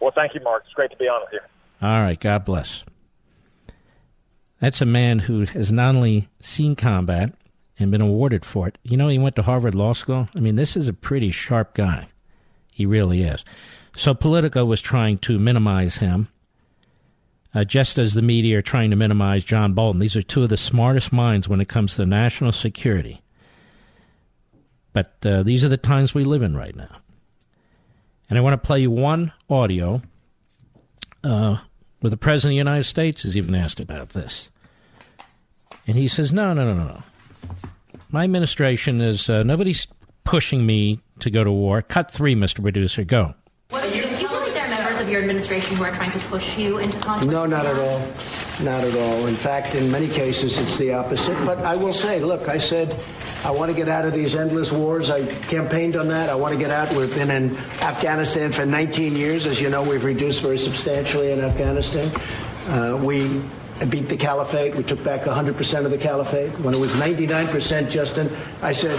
Well, thank you, Mark. It's great to be on with you. All right. God bless. That's a man who has not only seen combat and been awarded for it. You know, he went to Harvard Law School. I mean, this is a pretty sharp guy. He really is. So Politico was trying to minimize him, just as the media are trying to minimize John Bolton. These are two of the smartest minds when it comes to national security. But these are the times we live in right now. And I want to play you one audio where the President of the United States is even asked about this. And he says, no. My administration is, nobody's pushing me to go to war. Cut three, Mr. Producer, go. Your administration who are trying to push you into conflict? No, not at all. Not at all. In fact, in many cases, it's the opposite. But I will say, look, I said I want to get out of these endless wars. I campaigned on that. I want to get out. We've been in Afghanistan for 19 years. As you know, we've reduced very substantially in Afghanistan. We beat the caliphate. We took back 100% of the caliphate. When it was 99%, Justin, I said,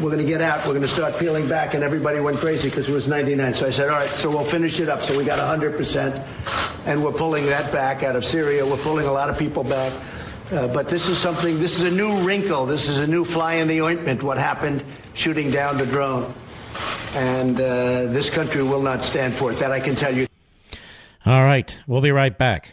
we're going to get out. We're going to start peeling back. And everybody went crazy because it was 99. So I said, all right, so we'll finish it up. So we got 100%. And we're pulling that back out of Syria. We're pulling a lot of people back. But this is something, this is a new wrinkle. This is a new fly in the ointment, what happened shooting down the drone. And this country will not stand for it. That I can tell you. All right. We'll be right back.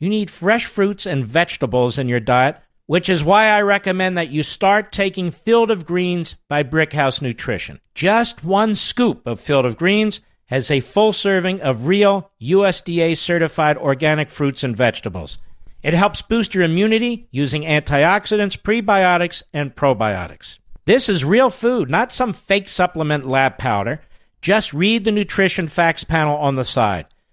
You need fresh fruits and vegetables in your diet, which is why I recommend that you start taking Field of Greens by Brickhouse Nutrition. Just one scoop of Field of Greens has a full serving of real USDA-certified organic fruits and vegetables. It helps boost your immunity using antioxidants, prebiotics, and probiotics. This is real food, not some fake supplement lab powder. Just read the nutrition facts panel on the side.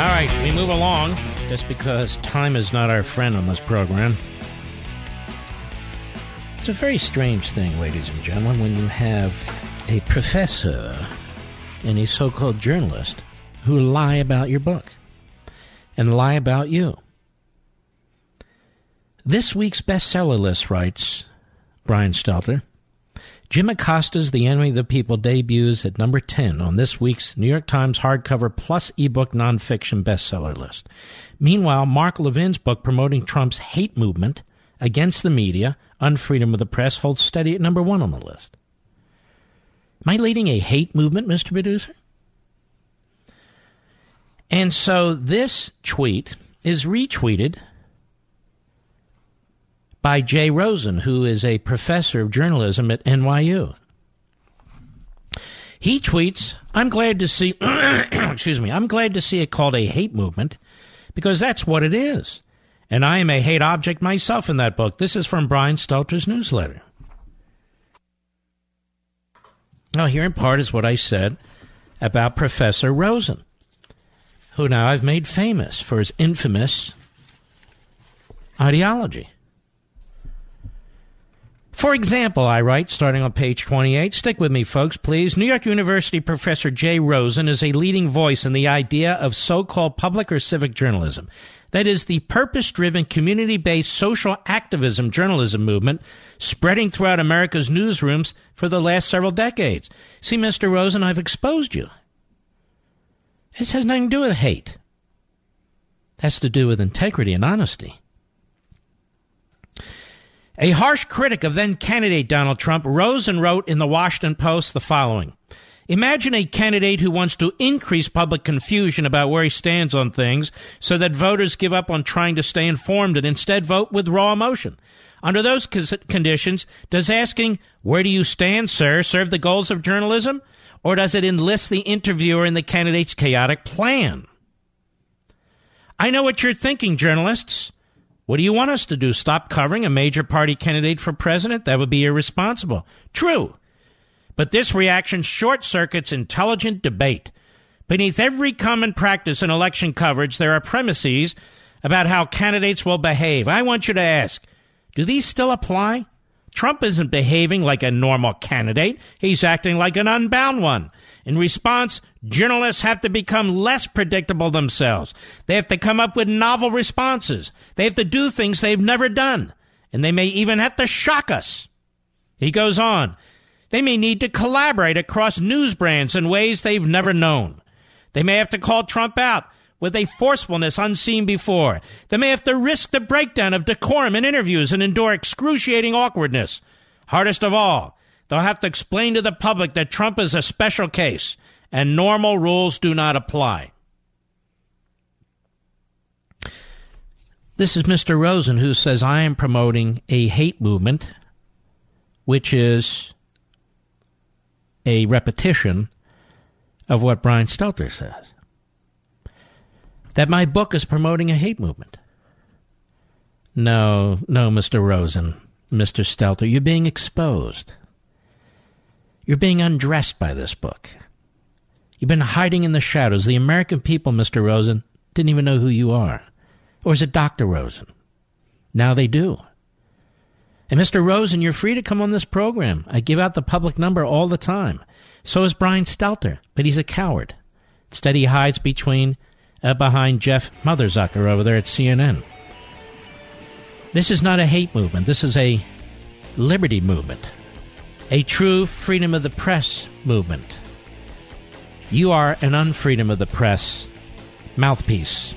All right, we move along. just because time is not our friend on this program. It's a very strange thing, ladies and gentlemen, when you have a professor and a so-called journalist who lie about your book and lie about you. This week's bestseller list, writes Brian Stelter, Jim Acosta's The Enemy of the People debuts at number 10 on this week's New York Times hardcover plus ebook nonfiction bestseller list. Meanwhile, Mark Levin's book promoting Trump's hate movement against the media, Unfreedom of the Press, holds steady at number 1 on the list. Am I leading a hate movement, Mr. Producer? And so this tweet is retweeted by Jay Rosen, who is a professor of journalism at NYU. He tweets, I'm glad to see, I'm glad to see it called a hate movement because that's what it is. And I am a hate object myself in that book. This is from Brian Stelter's newsletter. Now, here in part is what I said about Professor Rosen, who now I've made famous for his infamous ideology. For example, I write, starting on page 28, stick with me, folks, please. New York University professor Jay Rosen is a leading voice in the idea of so-called public or civic journalism. That is, the purpose-driven, community-based social activism journalism movement spreading throughout America's newsrooms for the last several decades. See, Mr. Rosen, I've exposed you. This has nothing to do with hate. It has to do with integrity and honesty. A harsh critic of then-candidate Donald Trump, Rosen wrote in the Washington Post the following. Imagine a candidate who wants to increase public confusion about where he stands on things so that voters give up on trying to stay informed and instead vote with raw emotion. Under those conditions, does asking, where do you stand, sir, serve the goals of journalism? Or does it enlist the interviewer in the candidate's chaotic plan? I know what you're thinking, journalists. What do you want us to do? Stop covering a major party candidate for president? That would be irresponsible. True. But this reaction short-circuits intelligent debate. Beneath every common practice in election coverage, there are premises about how candidates will behave. I want you to ask, do these still apply? Trump isn't behaving like a normal candidate. He's acting like an unbound one. In response, journalists have to become less predictable themselves. They have to come up with novel responses. They have to do things they've never done. And they may even have to shock us. He goes on. They may need to collaborate across news brands in ways they've never known. They may have to call Trump out with a forcefulness unseen before. They may have to risk the breakdown of decorum in interviews and endure excruciating awkwardness. Hardest of all, they'll have to explain to the public that Trump is a special case and normal rules do not apply. This is Mr. Rosen, who says, I am promoting a hate movement, which is a repetition of what Brian Stelter says. That my book is promoting a hate movement. No, Mr. Rosen, Mr. Stelter, you're being exposed. You're being undressed by this book. You've been hiding in the shadows. The American people, Mr. Rosen, didn't even know who you are. Or is it Dr. Rosen? Now they do. And Mr. Rosen, you're free to come on this program. I give out the public number all the time. So is Brian Stelter, but he's a coward. Instead, he hides behind Jeff Motherzucker over there at CNN. This is not a hate movement. This is a liberty movement. A true freedom of the press movement. You are an unfreedom of the press mouthpiece.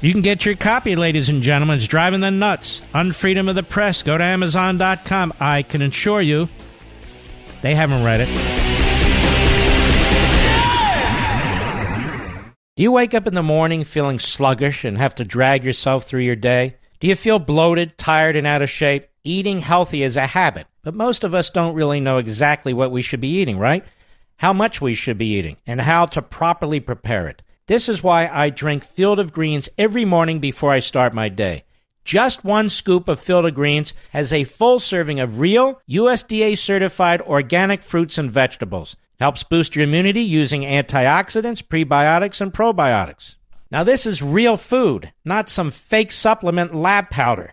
You can get your copy, ladies and gentlemen. It's driving them nuts. Unfreedom of the Press. Go to Amazon.com. I can assure you they haven't read it. Do you wake up in the morning feeling sluggish and have to drag yourself through your day? Do you feel bloated, tired, and out of shape? Eating healthy is a habit, but most of us don't really know exactly what we should be eating, right? How much we should be eating, and how to properly prepare it. This is why I drink Field of Greens every morning before I start my day. Just one scoop of Field of Greens has a full serving of real, USDA-certified organic fruits and vegetables. Helps boost your immunity using antioxidants, prebiotics, and probiotics. Now, this is real food, not some fake supplement lab powder.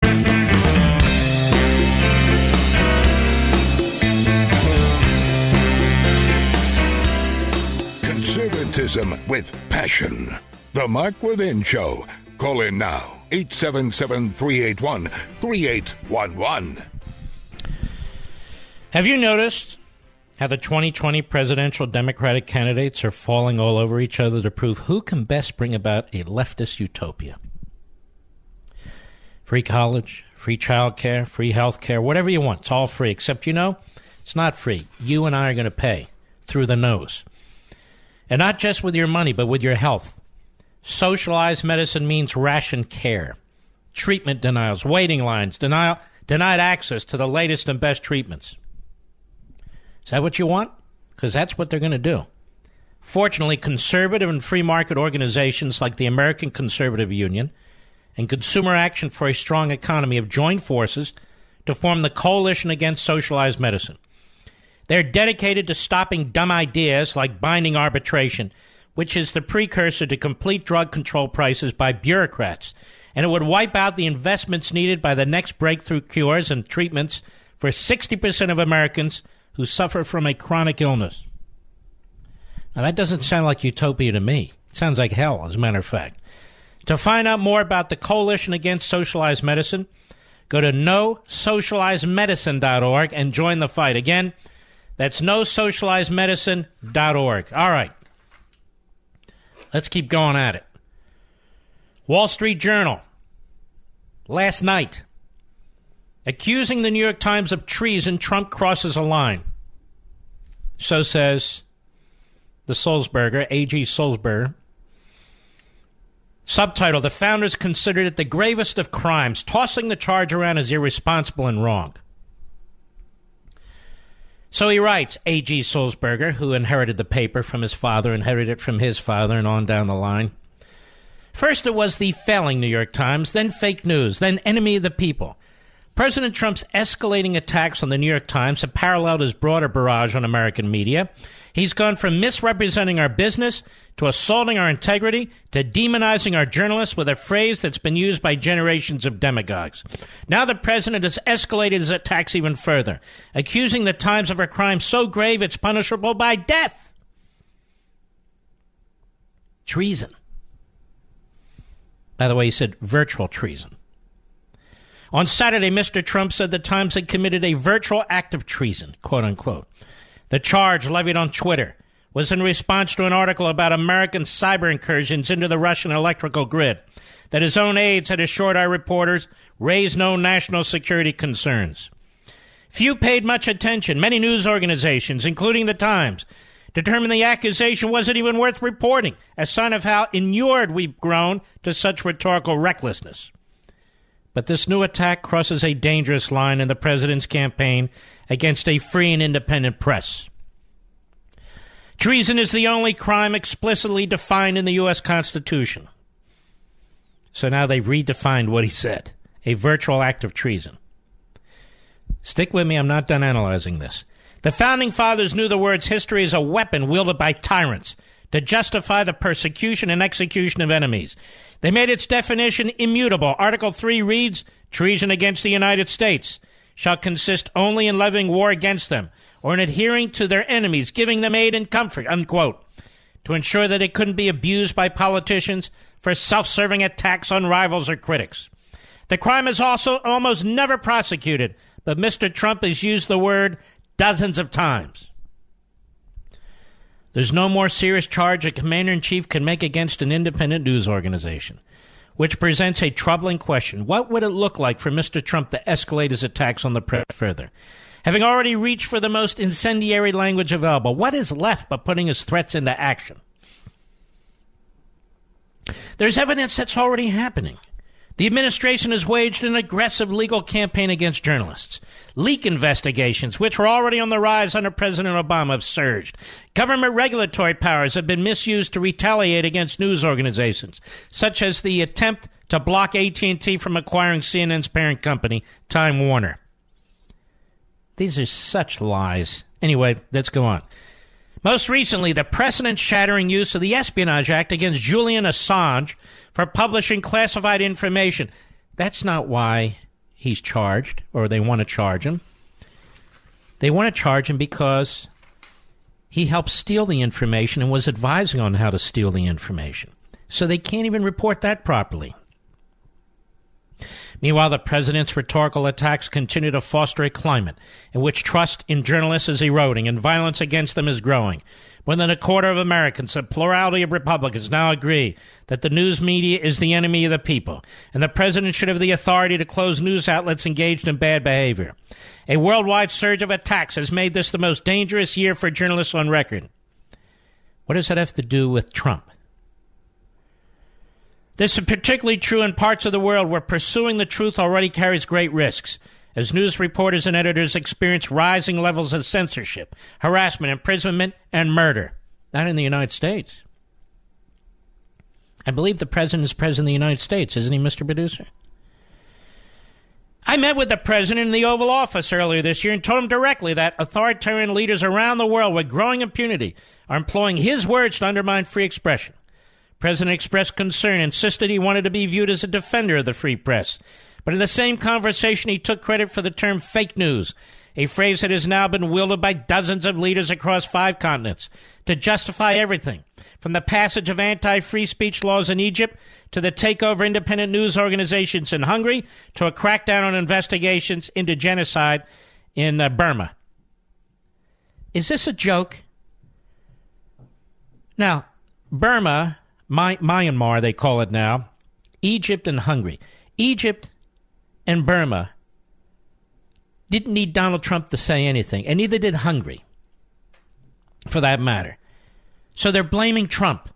Conservatism with passion. The Mark Levin Show. Call in now, 877-381-3811. Have you noticed how the 2020 presidential Democratic candidates are falling all over each other to prove who can best bring about a leftist utopia? Free college, free child care, free health care, whatever you want. It's all free, except, you know, it's not free. You and I are going to pay through the nose. And not just with your money, but with your health. Socialized medicine means rationed care, treatment denials, waiting lines, denied access to the latest and best treatments. Is that what you want? Because that's what they're going to do. Fortunately, conservative and free market organizations like the American Conservative Union and Consumer Action for a Strong Economy have joined forces to form the Coalition Against Socialized Medicine. They're dedicated to stopping dumb ideas like binding arbitration, which is the precursor to complete drug control prices by bureaucrats, and it would wipe out the investments needed by the next breakthrough cures and treatments for 60% of Americans who suffer from a chronic illness. Now, that doesn't sound like utopia to me. It sounds like hell, as a matter of fact. To find out more about the Coalition Against Socialized Medicine, go to nosocializedmedicine.org and join the fight. Again, that's nosocializedmedicine.org. All right. Let's keep going at it. Wall Street Journal, last night, accusing the New York Times of treason, Trump crosses a line. So says the Sulzberger, A.G. Sulzberger. Subtitle, the founders considered it the gravest of crimes. Tossing the charge around is irresponsible and wrong. So he writes, A.G. Sulzberger, who inherited the paper from his father, inherited it from his father, and on down the line. First it was the failing New York Times, then fake news, then enemy of the people. President Trump's escalating attacks on the New York Times have paralleled his broader barrage on American media. He's gone from misrepresenting our business to assaulting our integrity to demonizing our journalists with a phrase that's been used by generations of demagogues. Now the president has escalated his attacks even further, accusing the Times of a crime so grave it's punishable by death. Treason. By the way, he said virtual treason. On Saturday, Mr. Trump said the Times had committed a virtual act of treason, quote unquote. The charge levied on Twitter was in response to an article about American cyber incursions into the Russian electrical grid, that his own aides had assured our reporters raised no national security concerns. Few paid much attention. Many news organizations, including the Times, determined the accusation wasn't even worth reporting, a sign of how inured we've grown to such rhetorical recklessness. But this new attack crosses a dangerous line in the president's campaign against a free and independent press. Treason is the only crime explicitly defined in the U.S. Constitution. So now they've redefined what he said, a virtual act of treason. Stick with me, I'm not done analyzing this. The Founding Fathers knew the words history is a weapon wielded by tyrants to justify the persecution and execution of enemies. They made its definition immutable. Article 3 reads, treason against the United States shall consist only in levying war against them or in adhering to their enemies, giving them aid and comfort, unquote, to ensure that it couldn't be abused by politicians for self-serving attacks on rivals or critics. The crime is also almost never prosecuted, but Mr. Trump has used the word dozens of times. There's no more serious charge a commander-in-chief can make against an independent news organization, which presents a troubling question. What would it look like for Mr. Trump to escalate his attacks on the press further? Having already reached for the most incendiary language available, what is left but putting his threats into action? There's evidence that's already happening. The administration has waged an aggressive legal campaign against journalists. Leak investigations, which were already on the rise under President Obama, have surged. Government regulatory powers have been misused to retaliate against news organizations, such as the attempt to block AT&T from acquiring CNN's parent company, Time Warner. These are such lies. Anyway, let's go on. Most recently, the precedent-shattering use of the Espionage Act against Julian Assange for publishing classified information. That's not why he's charged, or they want to charge him. They want to charge him because he helped steal the information and was advising on how to steal the information. So they can't even report that properly. Meanwhile, the president's rhetorical attacks continue to foster a climate in which trust in journalists is eroding and violence against them is growing. More than a quarter of Americans, a plurality of Republicans, now agree that the news media is the enemy of the people, and the president should have the authority to close news outlets engaged in bad behavior. A worldwide surge of attacks has made this the most dangerous year for journalists on record. What does that have to do with Trump? This is particularly true in parts of the world where pursuing the truth already carries great risks, as news reporters and editors experience rising levels of censorship, harassment, imprisonment, and murder. Not in the United States. I believe the president is president of the United States, isn't he, Mr. Producer? I met with the president in the Oval Office earlier this year and told him directly that authoritarian leaders around the world with growing impunity are employing his words to undermine free expression. The president expressed concern, insisted he wanted to be viewed as a defender of the free press. But in the same conversation, he took credit for the term fake news, a phrase that has now been wielded by dozens of leaders across 5 continents to justify everything, from the passage of anti-free speech laws in Egypt to the takeover of independent news organizations in Hungary to a crackdown on investigations into genocide in Burma. Is this a joke? Now, Burma... Myanmar, they call it now, Egypt and Hungary. Egypt and Burma didn't need Donald Trump to say anything, and neither did Hungary, for that matter. So they're blaming Trump.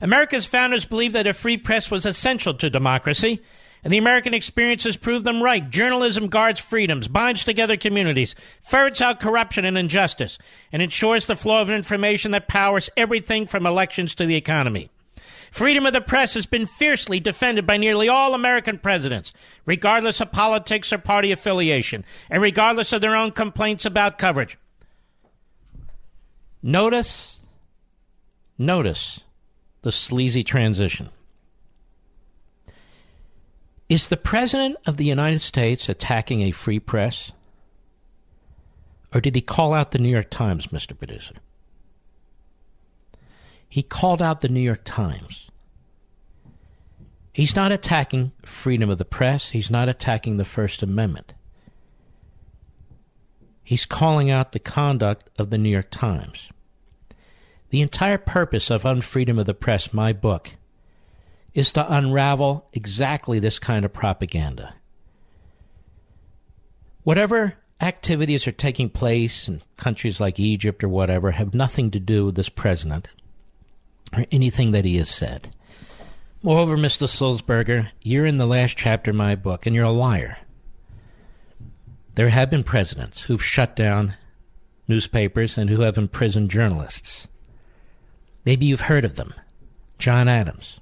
America's founders believed that a free press was essential to democracy, and the American experience has proved them right. Journalism guards freedoms, binds together communities, ferrets out corruption and injustice, and ensures the flow of information that powers everything from elections to the economy. Freedom of the press has been fiercely defended by nearly all American presidents, regardless of politics or party affiliation, and regardless of their own complaints about coverage. Notice the sleazy transition. Is the President of the United States attacking a free press? Or did he call out the New York Times, Mr. Producer? He called out the New York Times. He's not attacking freedom of the press. He's not attacking the First Amendment. He's calling out the conduct of the New York Times. The entire purpose of Unfreedom of the Press, my book, is to unravel exactly this kind of propaganda. Whatever activities are taking place in countries like Egypt or whatever have nothing to do with this president or anything that he has said. Moreover, Mr. Sulzberger, you're in the last chapter of my book, and you're a liar. There have been presidents who've shut down newspapers and who have imprisoned journalists. Maybe you've heard of them. John Adams,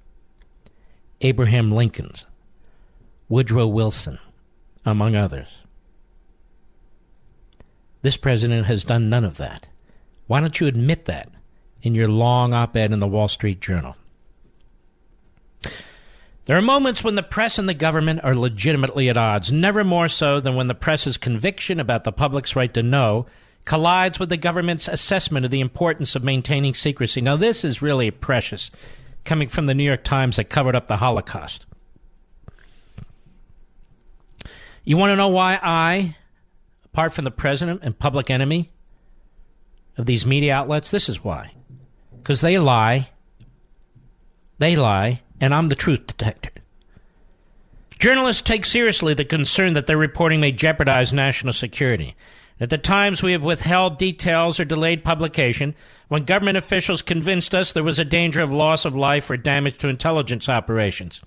Abraham Lincoln, Woodrow Wilson, among others. This president has done none of that. Why don't you admit that in your long op-ed in the Wall Street Journal? There are moments when the press and the government are legitimately at odds, never more so than when the press's conviction about the public's right to know collides with the government's assessment of the importance of maintaining secrecy. Now, this is really precious, coming from the New York Times that covered up the Holocaust. You want to know why I, apart from the president and public enemy of these media outlets, this is why. Because they lie, and I'm the truth detector. Journalists take seriously the concern that their reporting may jeopardize national security. At the times, we have withheld details or delayed publication when government officials convinced us there was a danger of loss of life or damage to intelligence operations.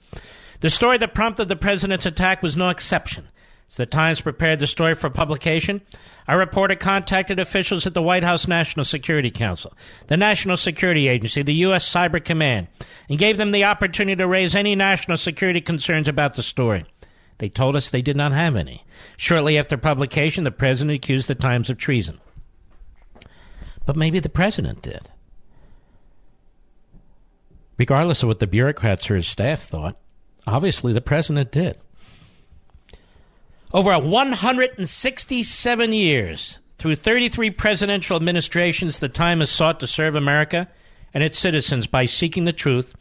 The story that prompted the president's attack was no exception. As the Times prepared the story for publication, our reporter contacted officials at the White House National Security Council, the National Security Agency, the U.S. Cyber Command, and gave them the opportunity to raise any national security concerns about the story. They told us they did not have any. Shortly after publication, the president accused the Times of treason. But maybe the president did. Regardless of what the bureaucrats or his staff thought, obviously the president did. Over 167 years, through 33 presidential administrations, the Times has sought to serve America and its citizens by seeking the truth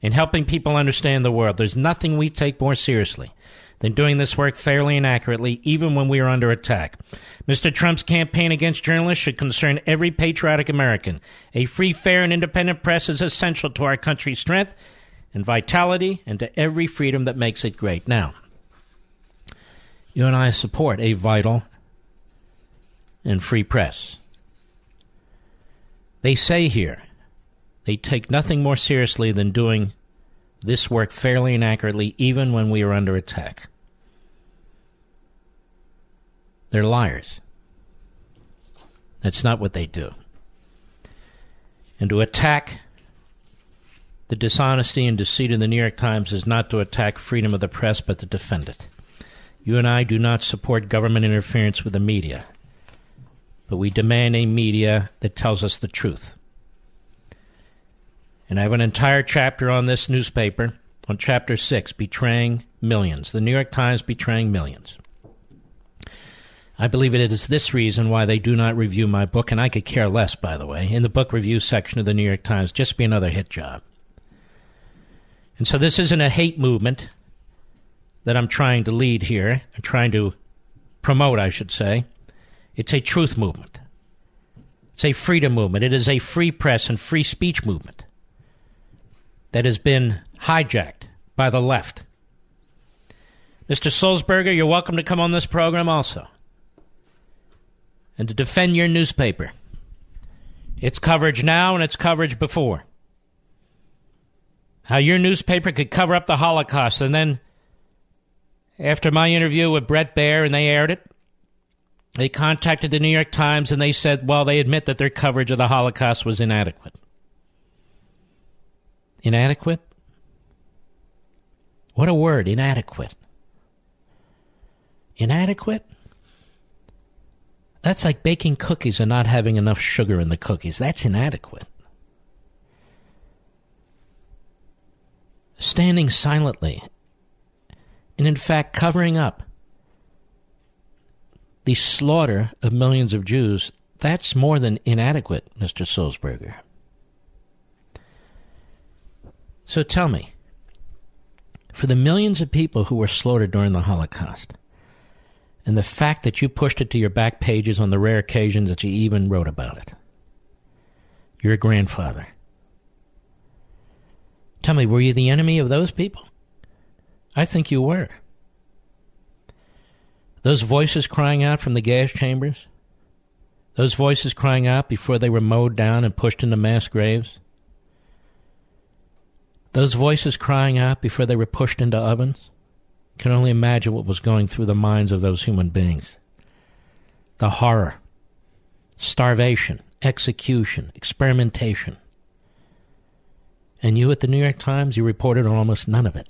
and helping people understand the world. There's nothing we take more seriously than doing this work fairly and accurately, even when we are under attack. Mr. Trump's campaign against journalists should concern every patriotic American. A free, fair, and independent press is essential to our country's strength and vitality and to every freedom that makes it great. Now, you and I support a vital and free press. They say here, they take nothing more seriously than doing this work fairly and accurately, even when we are under attack. They're liars. That's not what they do. And to attack the dishonesty and deceit of the New York Times is not to attack freedom of the press, but to defend it. You and I do not support government interference with the media, but we demand a media that tells us the truth. And I have an entire chapter on this newspaper, on Chapter 6, Betraying Millions. The New York Times Betraying Millions. I believe it is this reason why they do not review my book, and I could care less, by the way, in the book review section of the New York Times. Just be another hit job. And so this isn't a hate movement that I'm trying to lead here, I'm trying to promote, I should say. It's a truth movement. It's a freedom movement. It is a free press and free speech movement that has been hijacked by the left. Mr. Sulzberger, you're welcome to come on this program also and to defend your newspaper, its coverage now and its coverage before. How your newspaper could cover up the Holocaust, and then after my interview with Brett Baer, and they aired it, they contacted the New York Times and they said, well, they admit that their coverage of the Holocaust was inadequate. Inadequate? What a word, inadequate. Inadequate? That's like baking cookies and not having enough sugar in the cookies. That's inadequate. Standing silently and in fact covering up the slaughter of millions of Jews, that's more than inadequate, Mr. Sulzberger. So tell me, for the millions of people who were slaughtered during the Holocaust, and the fact that you pushed it to your back pages on the rare occasions that you even wrote about it, your grandfather, tell me, were you the enemy of those people? I think you were. Those voices crying out from the gas chambers, those voices crying out before they were mowed down and pushed into mass graves, those voices crying out before they were pushed into ovens, can only imagine what was going through the minds of those human beings. The horror, starvation, execution, experimentation. And you at the New York Times, you reported on almost none of it.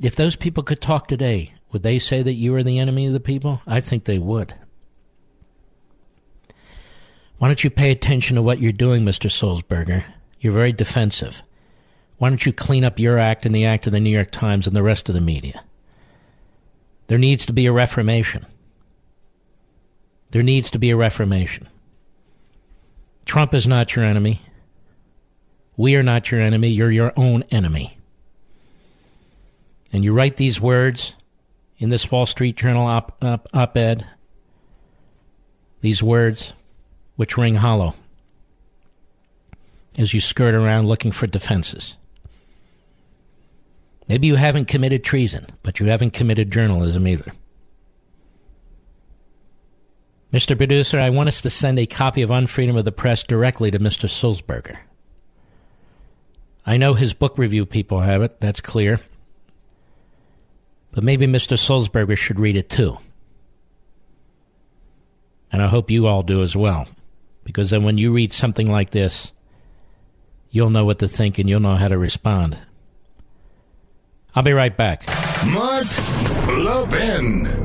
If those people could talk today, would they say that you are the enemy of the people? I think they would. Why don't you pay attention to what you're doing, Mr. Sulzberger? You're very defensive. Why don't you clean up your act and the act of the New York Times and the rest of the media? There needs to be a reformation. There needs to be a reformation. Trump is not your enemy. We are not your enemy. You're your own enemy. And you write these words in this Wall Street Journal op-ed, these words which ring hollow as you skirt around looking for defenses. Maybe you haven't committed treason, but you haven't committed journalism either. Mr. Producer, I want us to send a copy of Unfreedom of the Press directly to Mr. Sulzberger. I know his book review people have it, that's clear. But maybe Mr. Sulzberger should read it too. And I hope you all do as well. Because then when you read something like this, you'll know what to think and you'll know how to respond. I'll be right back. Mark Levin.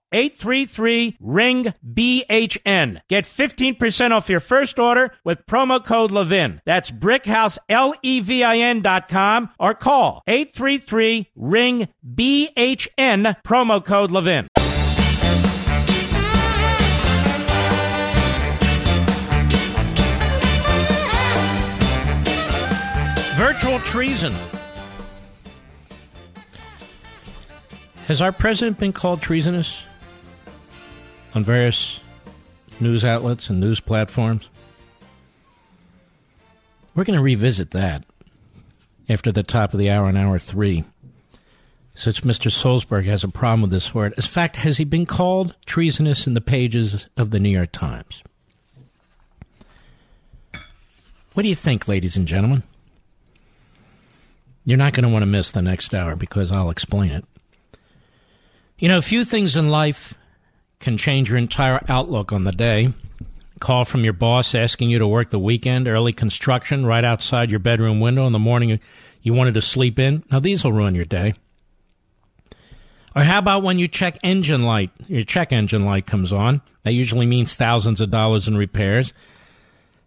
833-RING-BHN. Get 15% off your first order with promo code Levin. That's BrickHouseLevin.com or call 833-RING-BHN, promo code Levin. Virtual treason. Has our president been called treasonous on various news outlets and news platforms? We're going to revisit that after the top of the hour and hour three, since Mr. Sulzberger has a problem with this word. In fact, has he been called treasonous in the pages of the New York Times? What do you think, ladies and gentlemen? You're not going to want to miss the next hour because I'll explain it. You know, few things in life can change your entire outlook on the day. Call from your boss asking you to work the weekend, early construction right outside your bedroom window in the morning you wanted to sleep in. Now, these will ruin your day. Or how about when your check engine light comes on? That usually means thousands of dollars in repairs.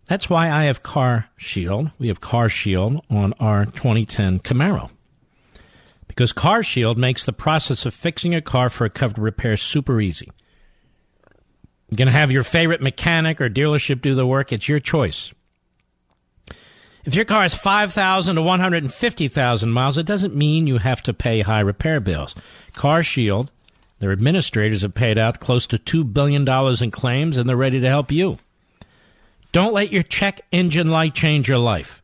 That's why I have Car Shield. We have Car Shield on our 2010 Camaro. Because Car Shield makes the process of fixing your car for a covered repair super easy. You're going to have your favorite mechanic or dealership do the work. It's your choice. If your car is 5,000 to 150,000 miles, it doesn't mean you have to pay high repair bills. Car Shield, their administrators have paid out close to $2 billion in claims, and they're ready to help you. Don't let your check engine light change your life.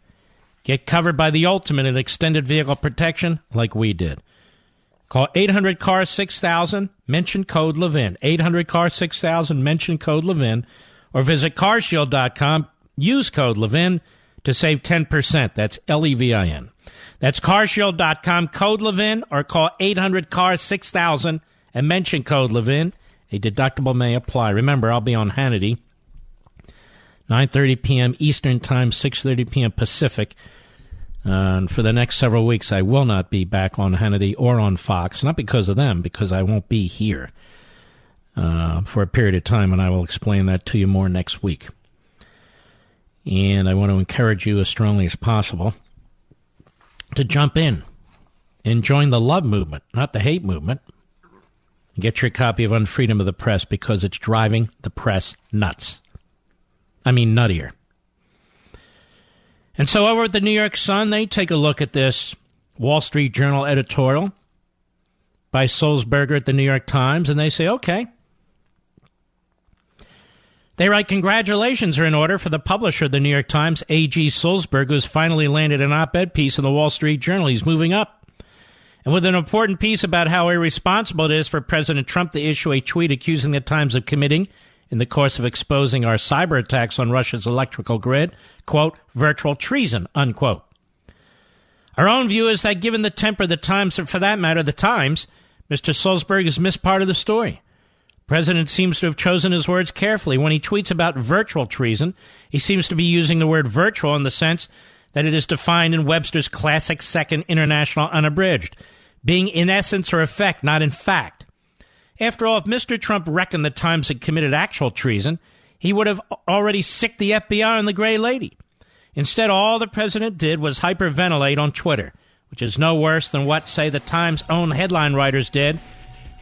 Get covered by the ultimate in extended vehicle protection like we did. Call 800-CAR-6000, mention code Levin. 800-CAR-6000, mention code Levin. Or visit carshield.com, use code Levin to save 10%. That's L-E-V-I-N. That's carshield.com, code Levin, or call 800-CAR-6000 and mention code Levin. A deductible may apply. Remember, I'll be on Hannity, 9:30 p.m. Eastern Time, 6:30 p.m. Pacific. And for the next several weeks, I will not be back on Hannity or on Fox. Not because of them, because I won't be here for a period of time, and I will explain that to you more next week. And I want to encourage you as strongly as possible to jump in and join the love movement, not the hate movement. Get your copy of Unfreedom of the Press, because it's driving the press nuts. I mean, nuttier. And so over at the New York Sun, they take a look at this Wall Street Journal editorial by Sulzberger at the New York Times, and they say, okay. They write, congratulations are in order for the publisher of the New York Times, A.G. Sulzberger, who's finally landed an op-ed piece in the Wall Street Journal. He's moving up. And with an important piece about how irresponsible it is for President Trump to issue a tweet accusing the Times of committing, in the course of exposing our cyber attacks on Russia's electrical grid, quote, virtual treason, unquote. Our own view is that given the temper of the Times, or for that matter, the Times, Mr. Sulzberger has missed part of the story. The president seems to have chosen his words carefully. When he tweets about virtual treason, he seems to be using the word virtual in the sense that it is defined in Webster's classic Second International Unabridged, being in essence or effect, not in fact. After all, if Mr. Trump reckoned the Times had committed actual treason, he would have already sicked the FBI on the Gray Lady. Instead, all the president did was hyperventilate on Twitter, which is no worse than what, say, the Times' own headline writers did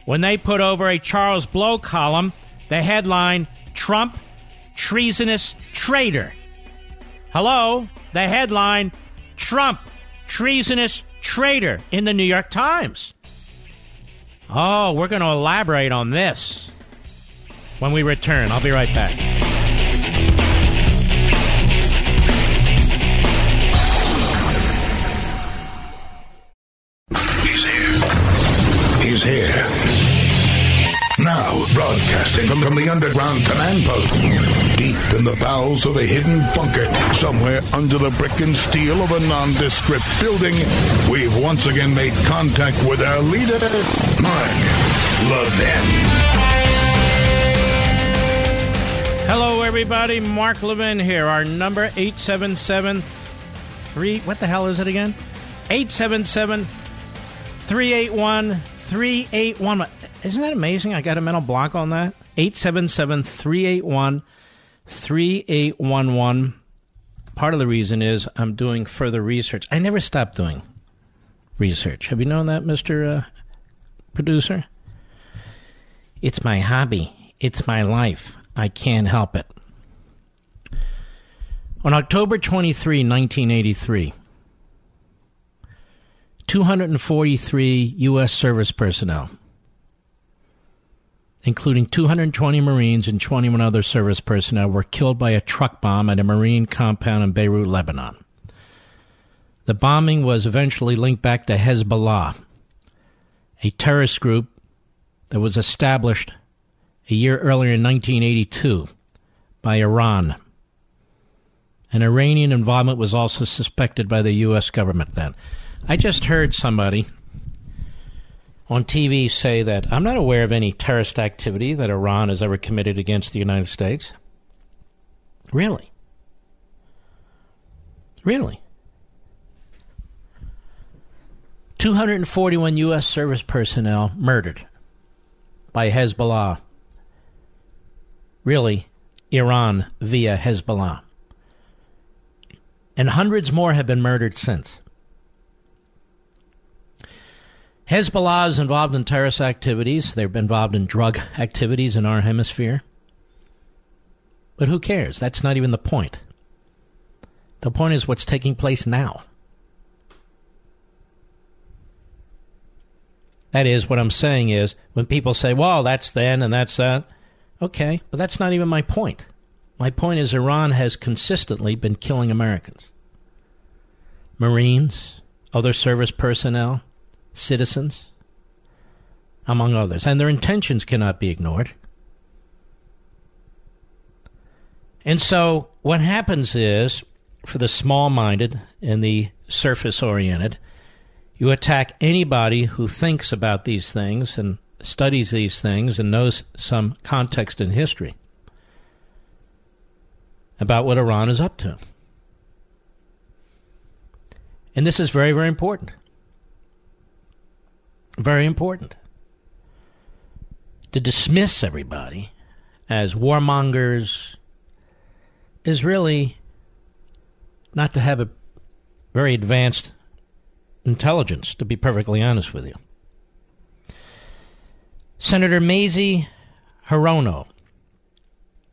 when they put over a Charles Blow column the headline, Trump, Treasonous Traitor. Hello? The headline, Trump, Treasonous Traitor in the New York Times. Oh, we're going to elaborate on this when we return. I'll be right back. He's here. Now, broadcasting from the underground command post, deep in the bowels of a hidden bunker, somewhere under the brick and steel of a nondescript building, we've once again made contact with our leader, Mark Levin. Hello, everybody. Mark Levin here. Our number, 877-3... What the hell is it again? 877-381-3811. Isn't that amazing? I got a mental block on that. 877-381-3811. Part of the reason is I'm doing further research. I never stop doing research. Have you known that, Mr. Producer? It's my hobby. It's my life. I can't help it. On October 23, 1983, 243 U.S. service personnel, including 220 Marines and 21 other service personnel, were killed by a truck bomb at a Marine compound in Beirut, Lebanon. The bombing was eventually linked back to Hezbollah, a terrorist group that was established a year earlier in 1982 by Iran. An Iranian involvement was also suspected by the U.S. government then. I just heard somebody on TV say that I'm not aware of any terrorist activity that Iran has ever committed against the United States. Really? Really? 241 U.S. service personnel murdered by Hezbollah. Really, Iran via Hezbollah. And hundreds more have been murdered since. Hezbollah is involved in terrorist activities. They've been involved in drug activities in our hemisphere. But who cares? That's not even the point. The point is what's taking place now. That is, what I'm saying is, when people say, well, that's then and that's that, okay, but that's not even my point. My point is Iran has consistently been killing Americans. Marines, other service personnel, citizens, among others, and their intentions cannot be ignored. And so what happens is, for the small-minded and the surface-oriented, you attack anybody who thinks about these things and studies these things and knows some context in history about what Iran is up to. And this is very, very important. Very important. To dismiss everybody as warmongers is really not to have a very advanced intelligence, to be perfectly honest with you. Senator Mazie Hirono,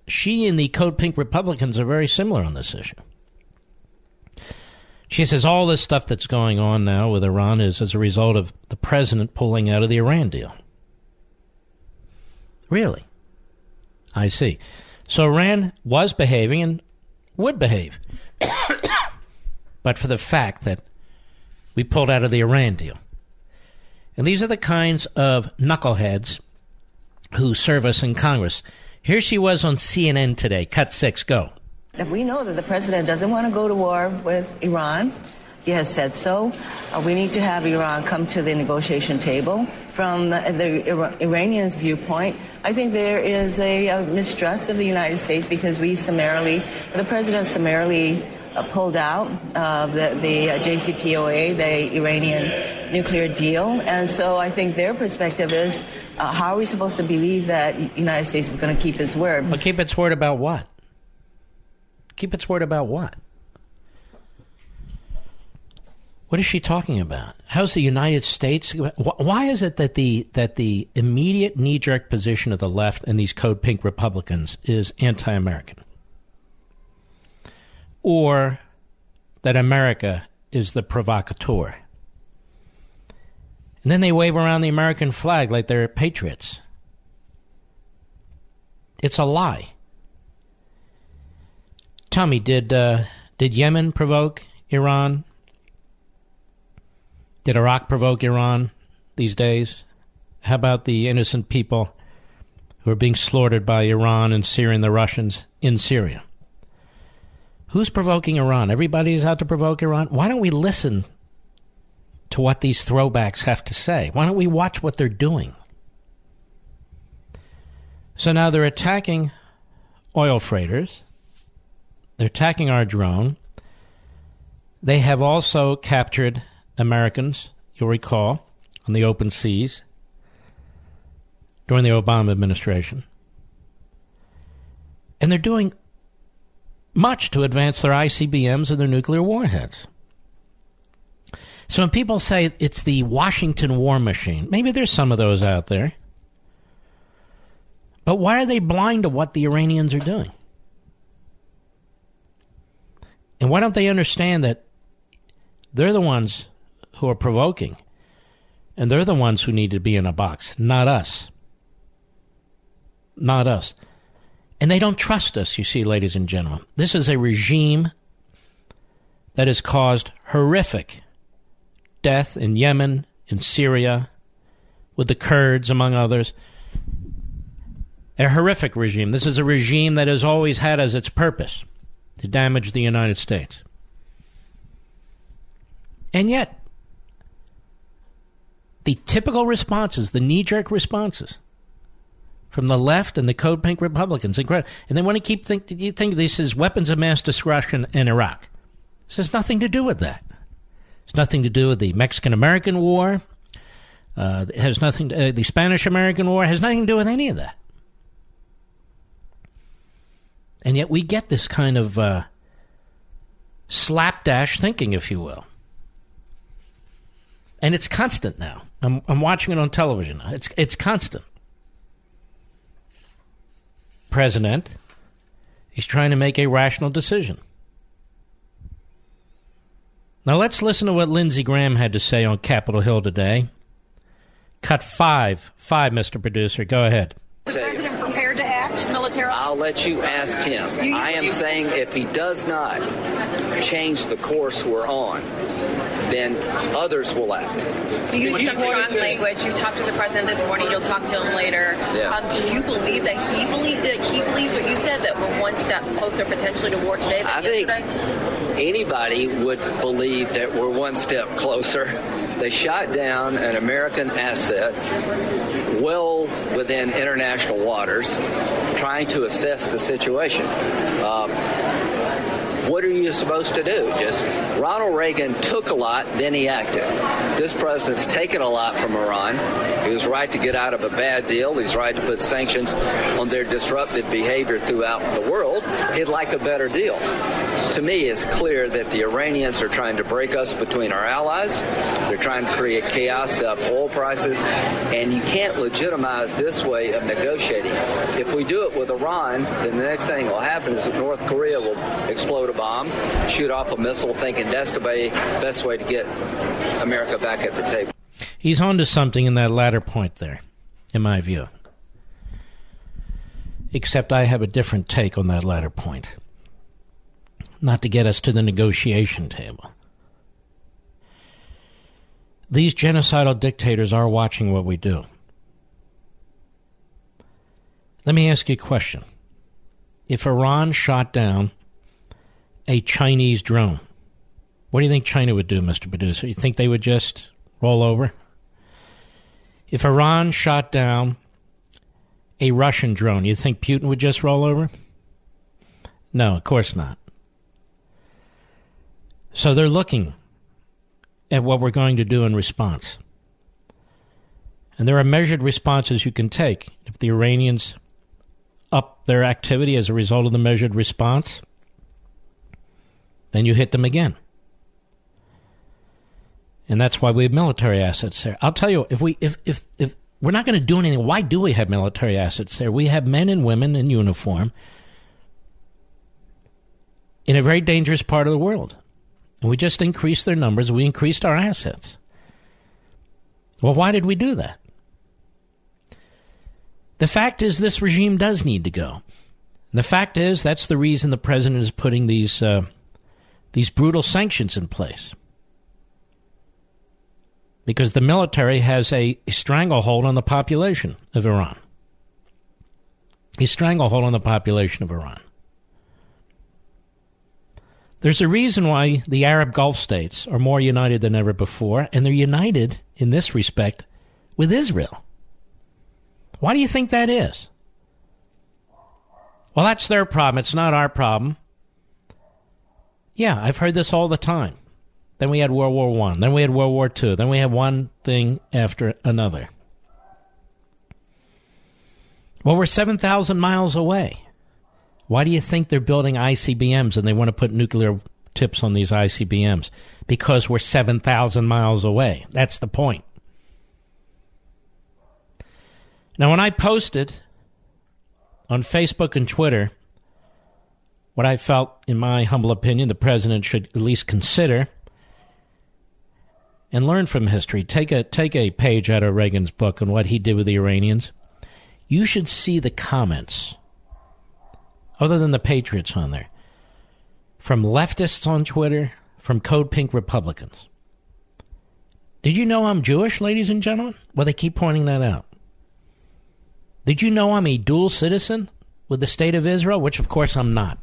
she and the Code Pink Republicans are very similar on this issue. She says all this stuff that's going on now with Iran is as a result of the president pulling out of the Iran deal. Really? I see. So Iran was behaving and would behave. But for the fact that we pulled out of the Iran deal. And these are the kinds of knuckleheads who serve us in Congress. Here she was on CNN today. Cut 6, go. We know that the president doesn't want to go to war with Iran. He has said so. We need to have Iran come to the negotiation table. From the Iranians' viewpoint, I think there is a mistrust of the United States because the president summarily pulled out of the JCPOA, the Iranian nuclear deal. And so I think their perspective is, how are we supposed to believe that the United States is going to keep its word? Well, keep its word about what? Keep its word about what? What is she talking about? How's the United States? Why is it that the immediate knee-jerk position of the left and these code pink Republicans is anti-American? Or that America is the provocateur? And then they wave around the American flag like they're patriots. It's a lie. Tell me, did Yemen provoke Iran? Did Iraq provoke Iran these days? How about the innocent people who are being slaughtered by Iran and Syria and the Russians in Syria? Who's provoking Iran? Everybody's out to provoke Iran? Why don't we listen to what these throwbacks have to say? Why don't we watch what they're doing? So now they're attacking oil freighters. They're attacking our drone. They have also captured Americans, you'll recall, on the open seas during the Obama administration. And they're doing much to advance their ICBMs and their nuclear warheads. So when people say it's the Washington war machine, maybe there's some of those out there. But why are they blind to what the Iranians are doing? And why don't they understand that they're the ones who are provoking, and they're the ones who need to be in a box, not us. Not us. And they don't trust us, you see, ladies and gentlemen. This is a regime that has caused horrific death in Yemen, in Syria, with the Kurds, among others. A horrific regime. This is a regime that has always had as its purpose to damage the United States. And yet, the typical responses, the knee-jerk responses from the left and the code pink Republicans, incredible. And they want to keep thinking, you think this is weapons of mass destruction in Iraq. This has nothing to do with that. It's nothing to do with the Mexican-American War. It has nothing to, the Spanish-American War has nothing to do with any of that. And yet we get this kind of slapdash thinking, if you will. And it's constant now. I'm watching it on television now. It's constant. President, he's trying to make a rational decision. Now let's listen to what Lindsey Graham had to say on Capitol Hill today. Cut five, Mr. Producer. Go ahead. Military. I'll let you ask him. I am saying if he does not change the course we're on, then others will act. You used some strong language. You talked to the president this morning. You'll talk to him later. Yeah. Do you believe that he believes what you said, that we're one step closer potentially to war today than yesterday? I think anybody would believe that we're one step closer. They shot down an American asset well within international waters, trying to assess the situation. What are you supposed to do? Just Ronald Reagan took a lot, then he acted. This president's taken a lot from Iran. He was right to get out of a bad deal. He's right to put sanctions on their disruptive behavior throughout the world. He'd like a better deal. To me, it's clear that the Iranians are trying to break us between our allies. They're trying to create chaos to up oil prices. And you can't legitimize this way of negotiating. If we do it with Iran, then the next thing will happen is that North Korea will explode bomb, shoot off a missile, thinking that's the best way to get America back at the table. He's on to something in that latter point there, in my view. Except I have a different take on that latter point. Not to get us to the negotiation table. These genocidal dictators are watching what we do. Let me ask you a question. If Iran shot down a Chinese drone, what do you think China would do, Mr. Producer? You think they would just roll over? If Iran shot down a Russian drone, you think Putin would just roll over? No, of course not. So they're looking at what we're going to do in response. And there are measured responses you can take. If the Iranians up their activity as a result of the measured response, then you hit them again. And that's why we have military assets there. I'll tell you, if we're not going to do anything, why do we have military assets there? We have men and women in uniform in a very dangerous part of the world. And we just increased their numbers. We increased our assets. Well, why did we do that? The fact is this regime does need to go. And the fact is that's the reason the president is putting these brutal sanctions in place. Because the military has a stranglehold on the population of Iran. A stranglehold on the population of Iran. There's a reason why the Arab Gulf states are more united than ever before, and they're united in this respect with Israel. Why do you think that is? Well, that's their problem. It's not our problem. Yeah, I've heard this all the time. Then we had World War I. Then we had World War II. Then we had one thing after another. Well, we're 7,000 miles away. Why do you think they're building ICBMs and they want to put nuclear tips on these ICBMs? Because we're 7,000 miles away. That's the point. Now, when I posted on Facebook and Twitter what I felt, in my humble opinion, the president should at least consider and learn from history, take a page out of Reagan's book on what he did with the Iranians, you should see the comments, other than the patriots on there, from leftists on Twitter, from Code Pink Republicans. Did you know I'm Jewish, ladies and gentlemen? Well, they keep pointing that out. Did you know I'm a dual citizen with the state of Israel? Which, of course, I'm not.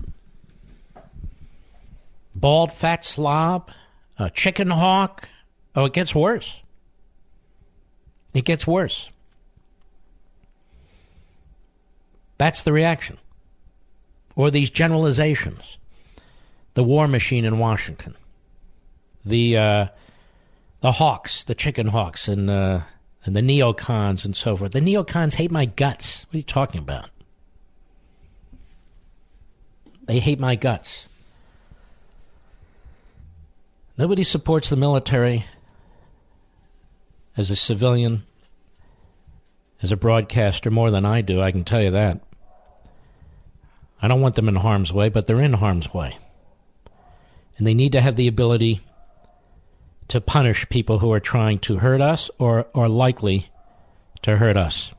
Bald, fat slob, a chicken hawk. Oh, it gets worse. It gets worse. That's the reaction. Or these generalizations. The war machine in Washington. The hawks, the chicken hawks, and the neocons and so forth. The neocons hate my guts. What are you talking about? They hate my guts. Nobody supports the military as a civilian, as a broadcaster, more than I do, I can tell you that. I don't want them in harm's way, but they're in harm's way. And they need to have the ability to punish people who are trying to hurt us or are likely to hurt us.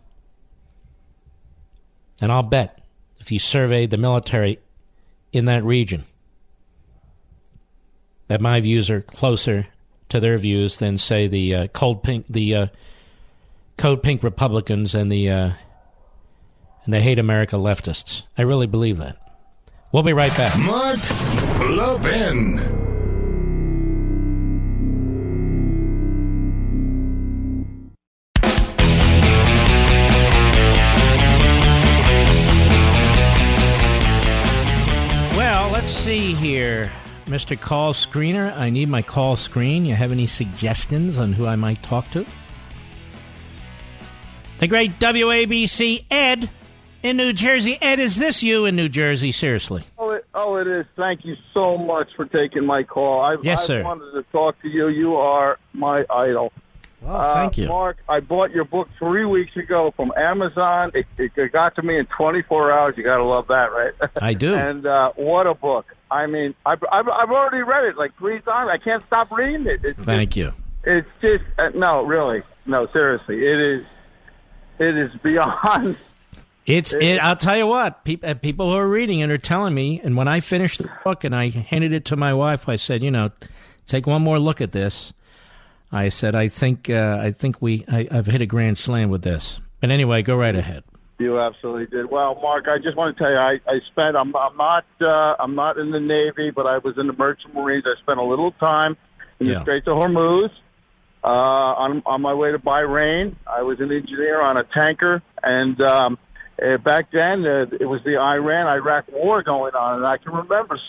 And I'll bet if you surveyed the military in that region that my views are closer to their views than, say, the Code Pink Republicans and the Hate America leftists. I really believe that. We'll be right back. Mark Levin. Well, let's see here. Mr. Call Screener, I need my call screen. You have any suggestions on who I might talk to? The great WABC Ed in New Jersey. Ed, is this you in New Jersey? Seriously. Oh, it is. Thank you so much for taking my call. Yes, sir. I wanted to talk to you. You are my idol. Oh, thank you. Mark, I bought your book 3 weeks ago from Amazon. It got to me in 24 hours. You got to love that, right? I do. And what a book. I mean, I've already read it like 3 times. I can't stop reading it. Thank you. It's just, no, really. No, seriously. It is beyond. I'll tell you what, people who are reading it are telling me, and when I finished the book and I handed it to my wife, I said, take one more look at this. I said, I think I've hit a grand slam with this. But anyway, go right ahead. You absolutely did. Well, Mark, I just want to tell you, I'm not in the Navy, but I was in the Merchant Marines. I spent a little time in the Straits of Hormuz. On my way to Bahrain, I was an engineer on a tanker, and back then it was the Iran-Iraq war going on, and I can remember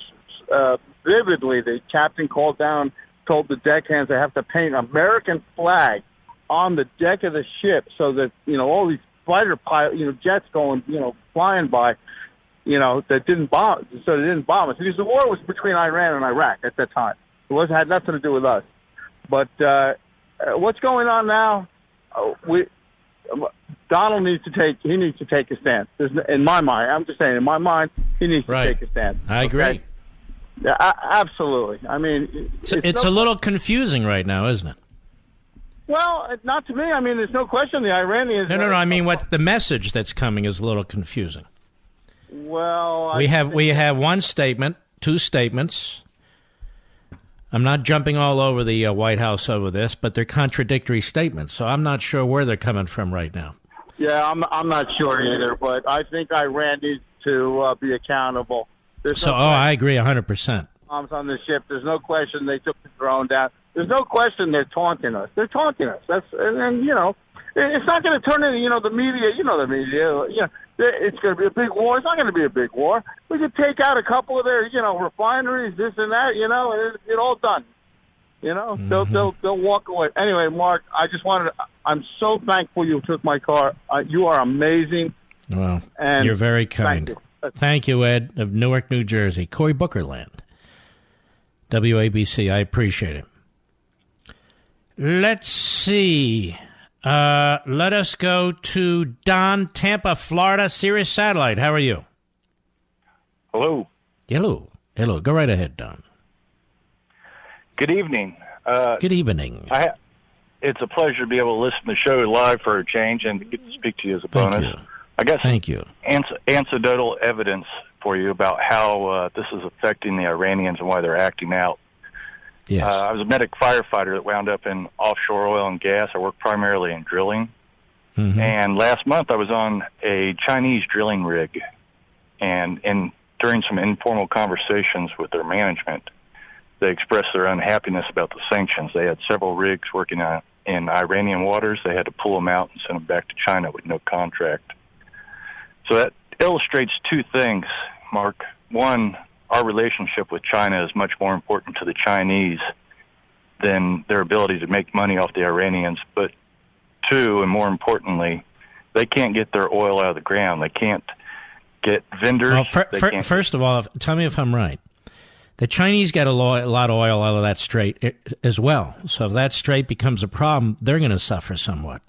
vividly the captain called down told the deckhands they have to paint American flag on the deck of the ship so that, you know, all these fighter pilot, you know, jets going, you know, flying by, you know, that didn't bomb, so they didn't bomb us. Because the war was between Iran and Iraq at that time. It wasn't, had nothing to do with us. But what's going on now? Donald needs to take. He needs to take a stand. In my mind, I'm just saying. In my mind, he needs to take a stand. I agree. Yeah, absolutely. I mean, it's a little confusing right now, isn't it? Well, not to me. I mean, there's no question the Iranians. No. I mean, what the message that's coming is a little confusing. Well, we have one statement, two statements. I'm not jumping all over the White House over this, but they're contradictory statements, so I'm not sure where they're coming from right now. Yeah, I'm not sure either, but I think Iran needs to be accountable. There's so, no I agree 100%. Bombs on the ship. There's no question they took the drone down. There's no question they're taunting us. That's and you know, it's not going to turn into, you know, the media. You know the media. You know, it's going to be a big war. It's not going to be a big war. We could take out a couple of their, you know, refineries, this and that. You know, and it's all done. You know, they'll walk away. Anyway, Mark, I just wanted to, I'm so thankful you took my car. You are amazing. Well, and you're very kind. Thank you, Ed of Newark, New Jersey, Cory Bookerland, WABC. I appreciate it. Let's see. Let us go to Don, Tampa, Florida, Sirius Satellite. How are you? Hello. Go right ahead, Don. Good evening. Good evening. It's a pleasure to be able to listen to the show live for a change and to get to speak to you as a bonus. Thank you. I got some anecdotal evidence for you about how this is affecting the Iranians and why they're acting out. Yes. I was a medic firefighter that wound up in offshore oil and gas. I worked primarily in drilling. Mm-hmm. And last month I was on a Chinese drilling rig. And during some informal conversations with their management, they expressed their unhappiness about the sanctions. They had several rigs working in Iranian waters. They had to pull them out and send them back to China with no contract. So that illustrates two things, Mark. One, our relationship with China is much more important to the Chinese than their ability to make money off the Iranians. But two, and more importantly, they can't get their oil out of the ground. They can't get vendors. Well, first of all, tell me if I'm right. The Chinese get a lot of oil out of that strait as well. So if that strait becomes a problem, they're going to suffer somewhat.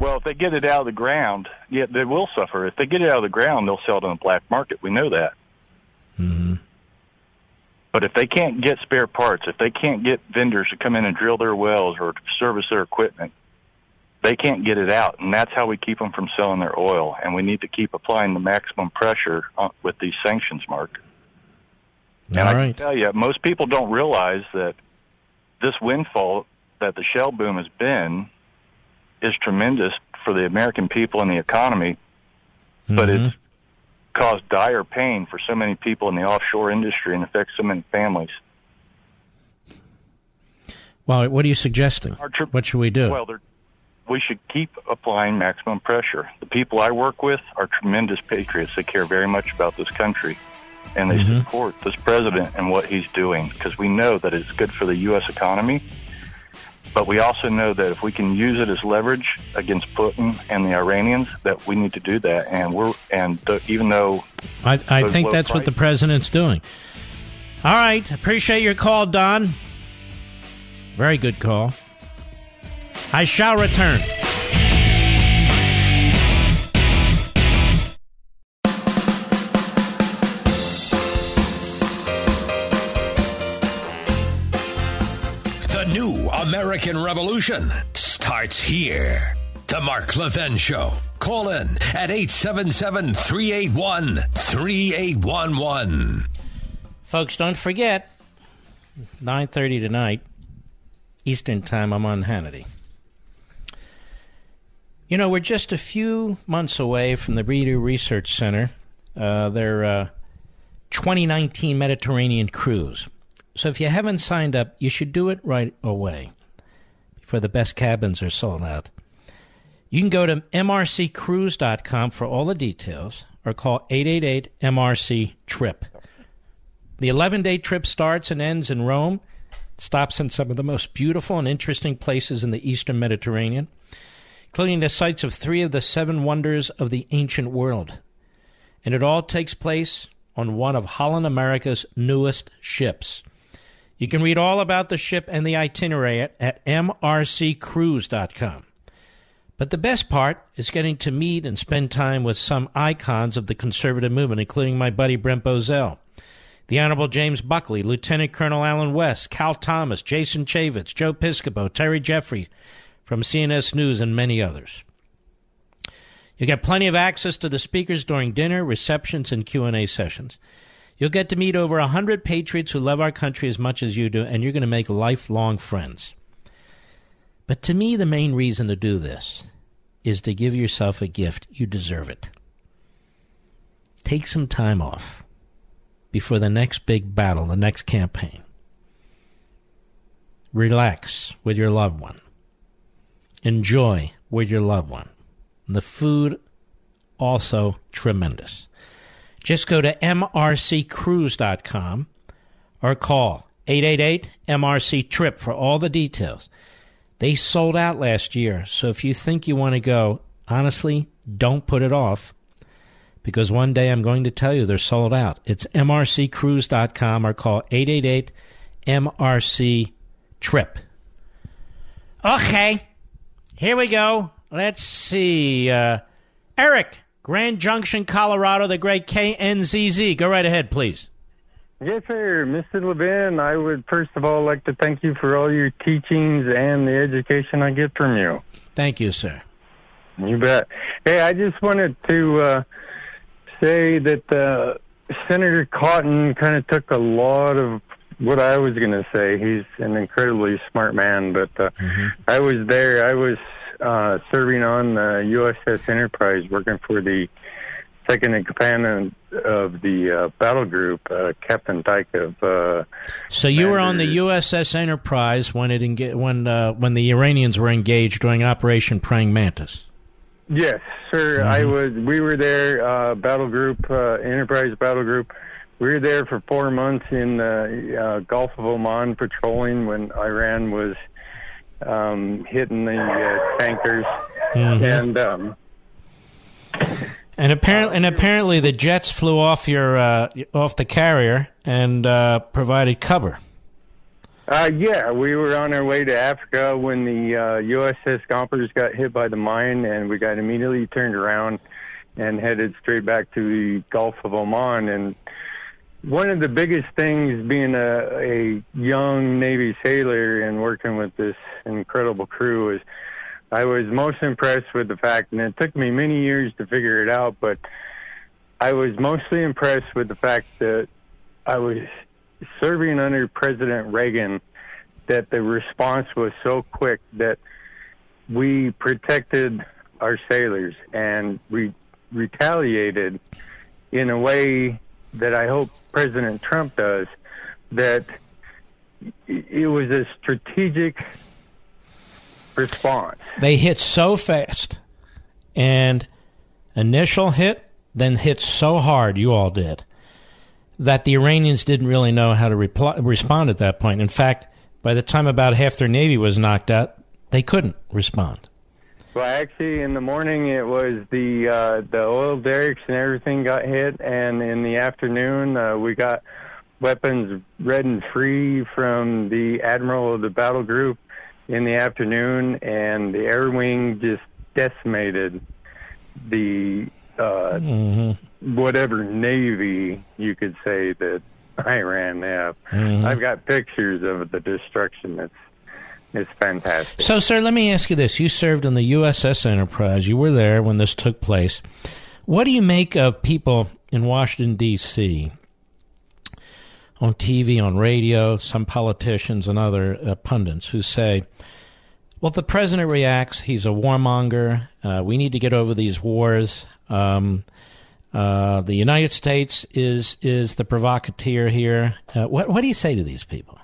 Well, if they get it out of the ground, yeah, they will suffer. If they get it out of the ground, they'll sell it on the black market. We know that. Mm-hmm. But if they can't get spare parts, if they can't get vendors to come in and drill their wells or service their equipment, they can't get it out, and that's how we keep them from selling their oil. And we need to keep applying the maximum pressure with these sanctions, Mark. And I can tell you, most people don't realize that this windfall that the shell boom has been is tremendous for the American people and the economy, but it's caused dire pain for so many people in the offshore industry and affects so many families. Well, what are you suggesting? What should we do? Well, we should keep applying maximum pressure. The people I work with are tremendous patriots. They care very much about this country, and they support this president and what he's doing because we know that it's good for the U.S. economy. But we also know that if we can use it as leverage against Putin and the Iranians, that we need to do that. And even though I think that's what the president's doing. All right, appreciate your call, Don. Very good call. I shall return. American Revolution starts here. The Mark Levin Show. Call in at 877-381-3811. Folks, don't forget, 9:30 tonight, Eastern Time, I'm on Hannity. You know, we're just a few months away from the Reader Research Center, their 2019 Mediterranean cruise. So if you haven't signed up, you should do it right away. For the best cabins are sold out. You can go to mrccruise.com for all the details or call 888-MRC-TRIP. The 11-day trip starts and ends in Rome stops in some of the most beautiful and interesting places in the Eastern Mediterranean, including the sites of three of the seven wonders of the ancient world. And it all takes place on one of Holland America's newest ships. You can read all about the ship and the itinerary at mrccruise.com. But the best part is getting to meet and spend time with some icons of the conservative movement, including my buddy Brent Bozell, the Honorable James Buckley, Lieutenant Colonel Alan West, Cal Thomas, Jason Chaffetz, Joe Piscopo, Terry Jeffrey from CNS News, and many others. You get plenty of access to the speakers during dinner, receptions, and Q&A sessions. You'll get to meet over 100 patriots who love our country as much as you do, and you're going to make lifelong friends. But to me, the main reason to do this is to give yourself a gift. You deserve it. Take some time off before the next big battle, the next campaign. Relax with your loved one. Enjoy with your loved one. And the food, also tremendous. Just go to mrccruise.com or call 888-MRC-TRIP for all the details. They sold out last year, so if you think you want to go, honestly, don't put it off, because one day I'm going to tell you they're sold out. It's mrccruise.com or call 888-MRC-TRIP. Okay, here we go. Let's see. Eric, Grand Junction, Colorado, the great KNZZ. Go right ahead, please. Yes, sir. Mr. Levin, I would first of all like to thank you for all your teachings and the education I get from you. Thank you, sir. You bet. Hey, I just wanted to say that Senator Cotton kind of took a lot of what I was going to say. He's an incredibly smart man, but I was there. I was serving on the USS Enterprise, working for the second in command of the battle group, Captain Dyke of. So you were on the USS Enterprise when the Iranians were engaged during Operation Praying Mantis. Yes, sir. I was. We were there, battle group, Enterprise battle group. We were there for 4 months in the Gulf of Oman, patrolling when Iran was hitting the tankers and. And apparently, the jets flew off your off the carrier and provided cover. Yeah, we were on our way to Africa when the USS Gompers got hit by the mine, and we got immediately turned around and headed straight back to the Gulf of Oman. And one of the biggest things, being a young Navy sailor and working with this incredible crew, is I was most impressed with the fact, and it took me many years to figure it out, but I was mostly impressed with the fact that I was serving under President Reagan, that the response was so quick that we protected our sailors and we retaliated in a way that I hope President Trump does, that it was a strategic response. They hit so fast, and initial hit, then hit so hard, you all did, that the Iranians didn't really know how to respond at that point. In fact, by the time about half their navy was knocked out, they couldn't respond. Well, actually, in the morning, it was the oil derricks and everything got hit, and in the afternoon, we got weapons red and free from the admiral of the battle group in the afternoon, and the air wing just decimated the whatever navy you could say that Iran have. I've got pictures of the destruction. It's fantastic. So, sir, let me ask you this. You served on the USS Enterprise. You were there when this took place. What do you make of people in Washington, D.C., on TV, on radio, some politicians and other pundits who say, well, if the president reacts, he's a warmonger, we need to get over these wars, the United States is the provocateur here. What do you say to these people?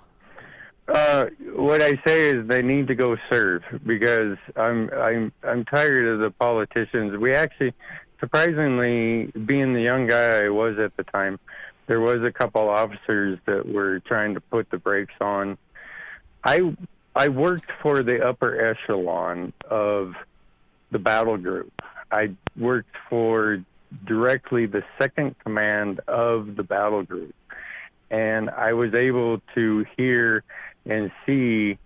What I say is they need to go serve, because I'm tired of the politicians. We actually, surprisingly, being the young guy I was at the time, there was a couple officers that were trying to put the brakes on I worked for the upper echelon of the battle group. I worked for directly the second command of the battle group. And I was able to hear and see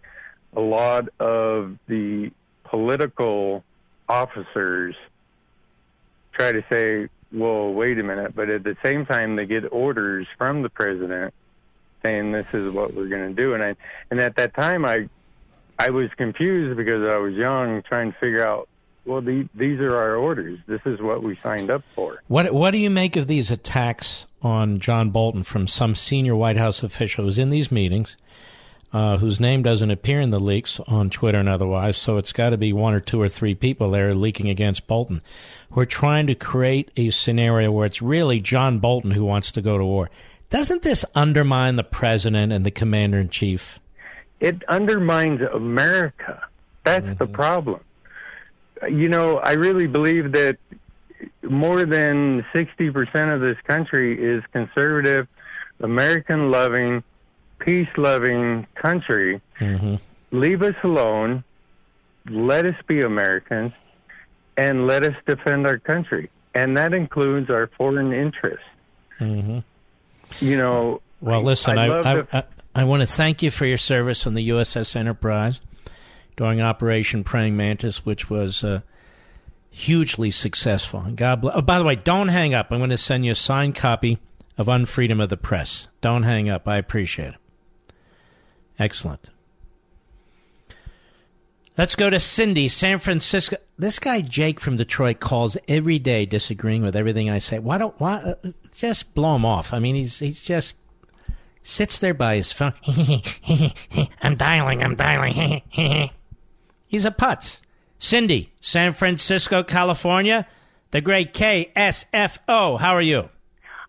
a lot of the political officers try to say, well, wait a minute. But at the same time, they get orders from the president saying this is what we're going to do. And at that time, I was confused because I was young, trying to figure out, well, these are our orders. This is what we signed up for. What do you make of these attacks on John Bolton from some senior White House official who's in these meetings, whose name doesn't appear in the leaks on Twitter and otherwise, so it's got to be one or two or three people there leaking against Bolton, who are trying to create a scenario where it's really John Bolton who wants to go to war? Doesn't this undermine the president and the commander-in-chief? It undermines America. That's the problem. You know, I really believe that more than 60% of this country is conservative, American-loving, peace-loving country. Mm-hmm. Leave us alone. Let us be Americans, and let us defend our country. And that includes our foreign interests. Mm-hmm. You know, well, listen, I want to thank you for your service on the USS Enterprise during Operation Praying Mantis, which was hugely successful. And God bless. Oh, by the way, don't hang up. I'm going to send you a signed copy of Unfreedom of the Press. Don't hang up. I appreciate it. Excellent. Let's go to Cindy, San Francisco. This guy Jake from Detroit calls every day, disagreeing with everything I say. Why just blow him off? I mean, he's just sits there by his phone. I'm dialing. He's a putz. Cindy, San Francisco, California, the great KSFO. How are you?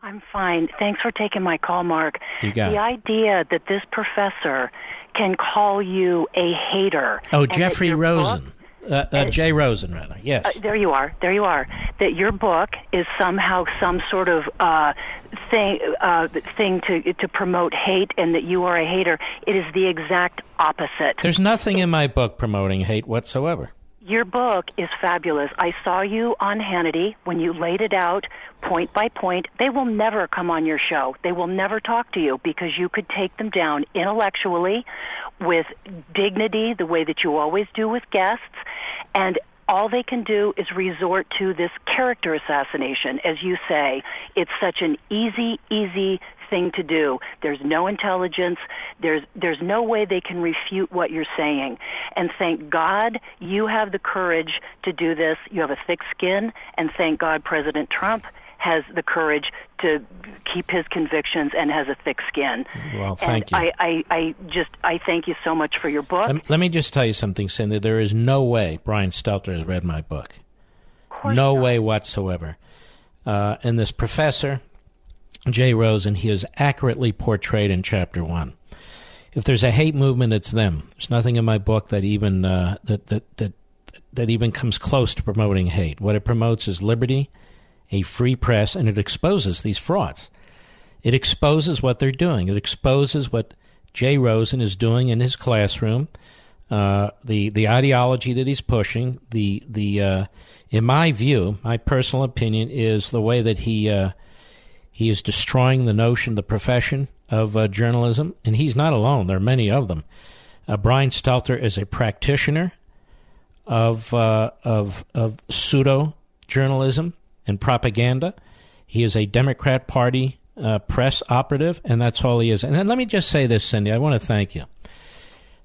I'm fine. Thanks for taking my call, Mark. You got it. The idea that this professor can call you a hater. Oh, Jeffrey Rosen. Jay Rosen, rather. Yes. There you are. That your book is somehow some sort of thing to promote hate and that you are a hater. It is the exact opposite. There's nothing in my book promoting hate whatsoever. Your book is fabulous. I saw you on Hannity when you laid it out point by point. They will never come on your show. They will never talk to you because you could take them down intellectually with dignity, the way that you always do with guests, and all they can do is resort to this character assassination. As you say, it's such an easy thing to do. There's no intelligence. There's no way they can refute what you're saying. And thank God you have the courage to do this. You have a thick skin, and thank God President Trump has the courage to keep his convictions and has a thick skin. Well, thank you. I thank you so much for your book. Let me just tell you something, Cindy. There is no way Brian Stelter has read my book. No way whatsoever. And this professor, Jay Rosen, he is accurately portrayed in Chapter 1. If there's a hate movement, it's them. There's nothing in my book that even that even comes close to promoting hate. What it promotes is liberty, a free press, and it exposes these frauds. It exposes what they're doing. It exposes what Jay Rosen is doing in his classroom, the ideology that he's pushing. In my view, my personal opinion, is the way that he is destroying the notion, the profession of journalism. And he's not alone. There are many of them. Brian Stelter is a practitioner of pseudo journalism and propaganda. He is a Democrat Party press operative, and that's all he is. And then let me just say this, Cindy. I want to thank you.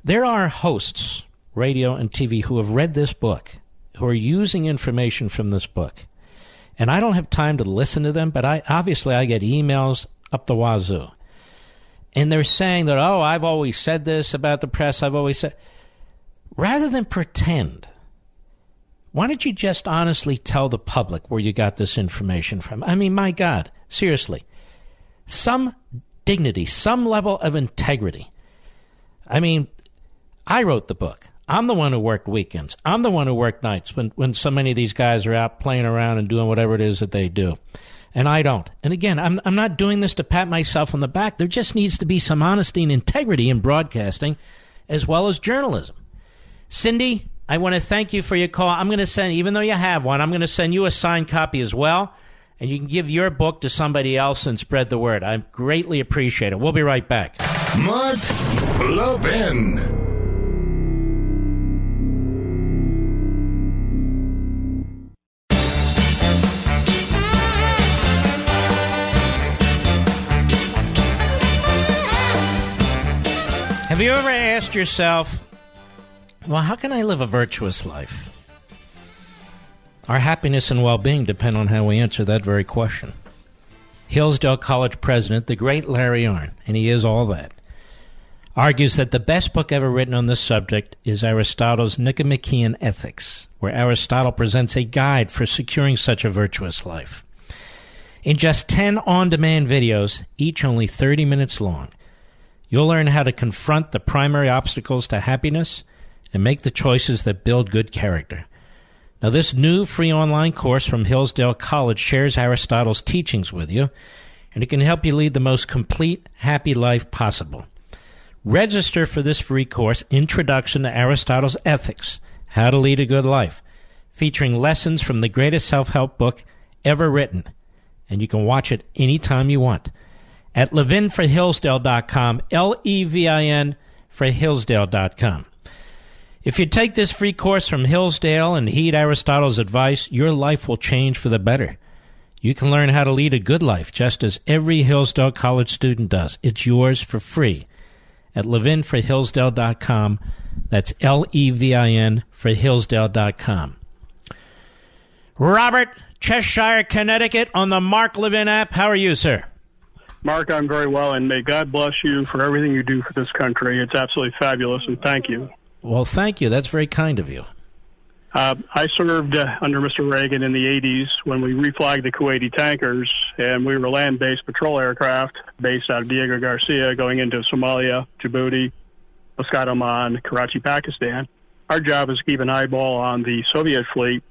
There are hosts, radio and TV, who have read this book, who are using information from this book. And I don't have time to listen to them, but I get emails up the wazoo. And they're saying that, oh, I've always said this about the press. I've always said. Rather than pretend, why don't you just honestly tell the public where you got this information from? I mean, my God, seriously. Some dignity, some level of integrity. I mean, I wrote the book. I'm the one who worked weekends. I'm the one who worked nights when so many of these guys are out playing around and doing whatever it is that they do. And I don't. And again, I'm not doing this to pat myself on the back. There just needs to be some honesty and integrity in broadcasting. as well as journalism. Cindy, I want to thank you for your call. I'm going to send, even though you have one, I'm going to send you a signed copy as well, and you can give your book to somebody else and spread the word. I greatly appreciate it. We'll be right back. Mark Levin. Have you ever asked yourself, well, how can I live a virtuous life? Our happiness and well-being depend on how we answer that very question. Hillsdale College president, the great Larry Arnn, and he is all that, argues that the best book ever written on this subject is Aristotle's Nicomachean Ethics, where Aristotle presents a guide for securing such a virtuous life. In just 10 on-demand videos, each only 30 minutes long, you'll learn how to confront the primary obstacles to happiness and make the choices that build good character. Now, this new free online course from Hillsdale College shares Aristotle's teachings with you, and it can help you lead the most complete, happy life possible. Register for this free course, Introduction to Aristotle's Ethics, How to Lead a Good Life, featuring lessons from the greatest self-help book ever written, and you can watch it anytime you want. At levinforhillsdale.com, L-E-V-I-N for Hillsdale.com. If you take this free course from Hillsdale and heed Aristotle's advice, your life will change for the better. You can learn how to lead a good life, just as every Hillsdale College student does. It's yours for free at levinforhillsdale.com. That's L-E-V-I-N for Hillsdale.com. Robert, Cheshire, Connecticut, on the Mark Levin app. How are you, sir? Mark, I'm very well, and may God bless you for everything you do for this country. It's absolutely fabulous, and thank you. Well, thank you. That's very kind of you. I served under Mr. Reagan in the 80s when we reflagged the Kuwaiti tankers, and we were land-based patrol aircraft based out of Diego Garcia going into Somalia, Djibouti, Muscat, Oman, Karachi, Pakistan. Our job is to keep an eyeball on the Soviet fleet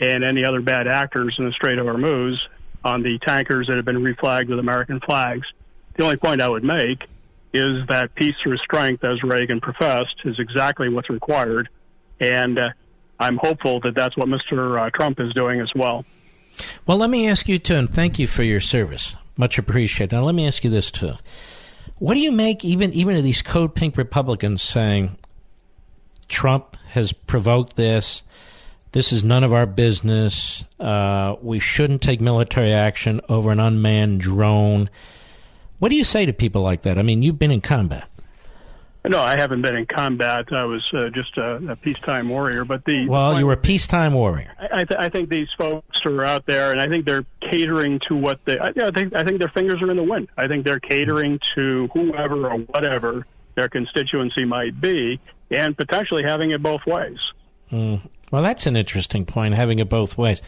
and any other bad actors in the Strait of Hormuz, on the tankers that have been reflagged with American flags. The only point I would make is that peace through strength, as Reagan professed, is exactly what's required, and I'm hopeful that that's what Mr. Trump is doing as well. Well, let me ask you, too, and thank you for your service. Much appreciated. Now, let me ask you this, too. What do you make even of these Code Pink Republicans saying Trump has provoked this? This is none of our business. We shouldn't take military action over an unmanned drone. What do you say to people like that? I mean, you've been in combat. No, I haven't been in combat. I was just a peacetime warrior. But the you were a peacetime warrior. I think these folks are out there, and I think they're catering to what they. I think their fingers are in the wind. I think they're catering to whoever or whatever their constituency might be, and potentially having it both ways. Mm. Well, that's an interesting point, having it both ways.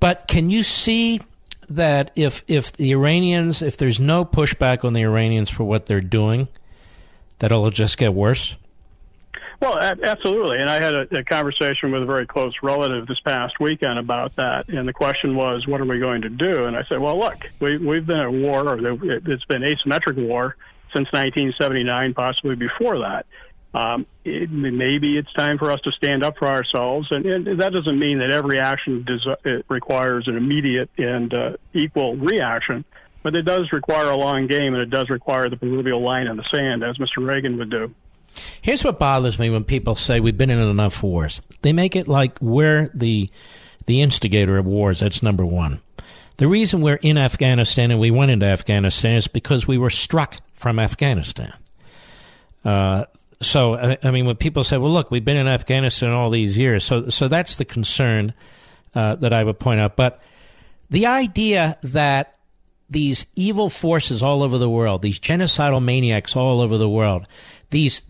But can you see that if the Iranians, if there's no pushback on the Iranians for what they're doing, that it'll just get worse? Well, absolutely. And I had a conversation with a very close relative this past weekend about that. And the question was, what are we going to do? And I said, well, look, we've been at war, or it's been asymmetric war since 1979, possibly before that. Maybe it's time for us to stand up for ourselves, and that doesn't mean that every action requires an immediate and equal reaction, but it does require a long game, and it does require the proverbial line in the sand, as Mr. Reagan would do. Here's what bothers me when people say we've been in enough wars. They make it like we're the instigator of wars. That's number one. The reason we're in Afghanistan and we went into Afghanistan is because we were struck from Afghanistan. So, I mean, when people say, well, look, we've been in Afghanistan all these years, so that's the concern that I would point out. But the idea that these evil forces all over the world, these genocidal maniacs all over the world, these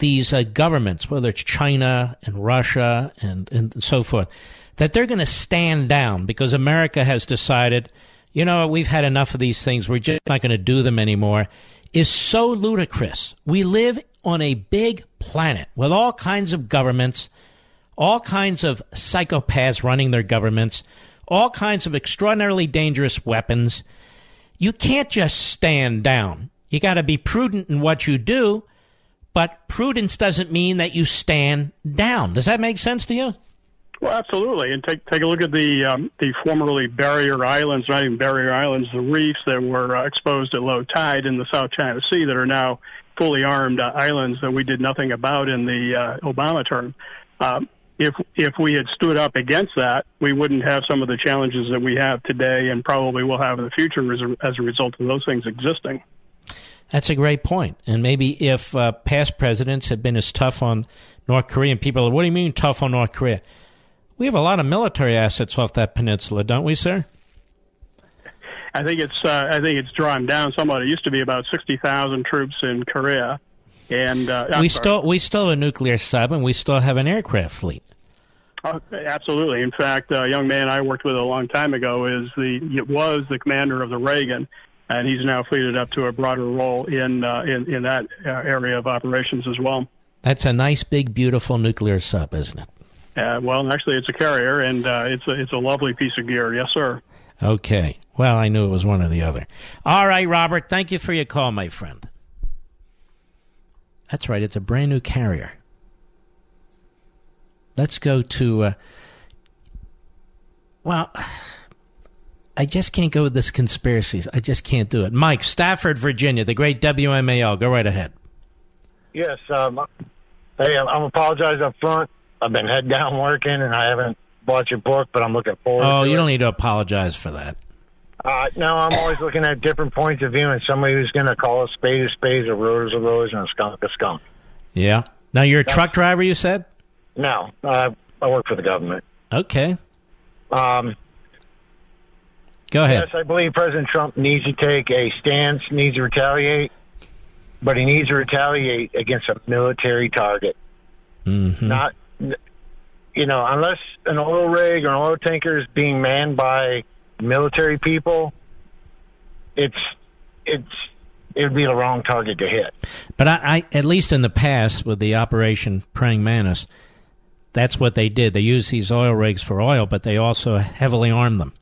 governments, whether it's China and Russia and so forth, that they're going to stand down because America has decided, you know, we've had enough of these things, we're just not going to do them anymore, is so ludicrous. We live on a big planet with all kinds of governments, all kinds of psychopaths running their governments, all kinds of extraordinarily dangerous weapons. You can't just stand down. You got to be prudent in what you do, But prudence doesn't mean that you stand down. Does that make sense to you? Well, absolutely. And take a look at the formerly barrier islands, not even barrier islands, the reefs that were exposed at low tide in the South China Sea that are now fully armed islands that we did nothing about in the Obama term. If we had stood up against that, we wouldn't have some of the challenges that we have today and probably will have in the future as a result of those things existing. That's a great point. And maybe if past presidents had been as tough on North Korea, and people are, what do you mean tough on North Korea? We have a lot of military assets off that peninsula, don't we, sir? I think it's drawn down somewhat. It used to be about 60,000 troops in Korea. And we still have a nuclear sub, and we still have an aircraft fleet. Absolutely. In fact, a young man I worked with a long time ago was the commander of the Reagan, and he's now fleeted up to a broader role in that area of operations as well. That's a nice, big, beautiful nuclear sub, isn't it? Well, actually, it's a carrier, and it's a lovely piece of gear. Yes, sir. Okay. Well, I knew it was one or the other. All right, Robert. Thank you for your call, my friend. That's right. It's a brand new carrier. Let's go to, well, I just can't go with this conspiracies. I just can't do it. Mike, Stafford, Virginia, the great WMAL. Go right ahead. Yes. Hey, I'm apologize up front. I've been head down working, and I haven't bought your book, but I'm looking forward to it. Oh, you don't need to apologize for that. No, I'm always looking at different points of view, and somebody who's going to call a spade, a road is a road, and a skunk a skunk. Yeah. Now, you're a truck driver, you said? No. I work for the government. Okay. Go ahead. Yes, I believe President Trump needs to take a stance, needs to retaliate, but he needs to retaliate against a military target. Mm-hmm. Not, you know, unless an oil rig or an oil tanker is being manned by military people, it'd be the wrong target to hit. But I at least in the past with the Operation Praying Mantis, that's what they did. They used these oil rigs for oil, but they also heavily armed them.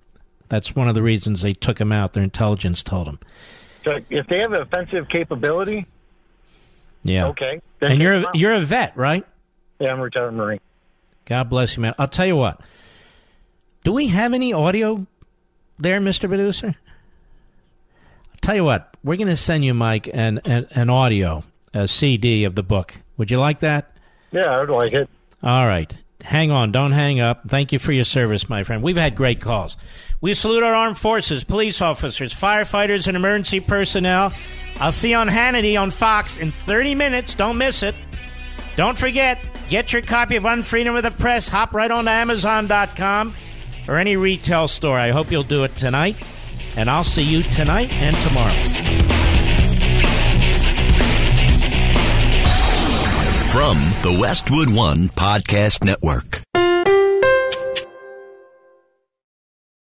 That's one of the reasons they took them out. Their intelligence told them. So if they have an offensive capability, yeah, okay. And you're a vet, right? Yeah, I'm a retired Marine. God bless you, man. I'll tell you what. Do we have any audio there, Mr. Producer? I'll tell you what. We're going to send you, Mike, an audio, a CD of the book. Would you like that? Yeah, I would like it. All right. Hang on. Don't hang up. Thank you for your service, my friend. We've had great calls. We salute our armed forces, police officers, firefighters, and emergency personnel. I'll see you on Hannity on Fox in 30 minutes. Don't miss it. Don't forget, get your copy of Unfreedom of the Press. Hop right on to Amazon.com. or any retail store. I hope you'll do it tonight, and I'll see you tonight and tomorrow. From the Westwood One Podcast Network.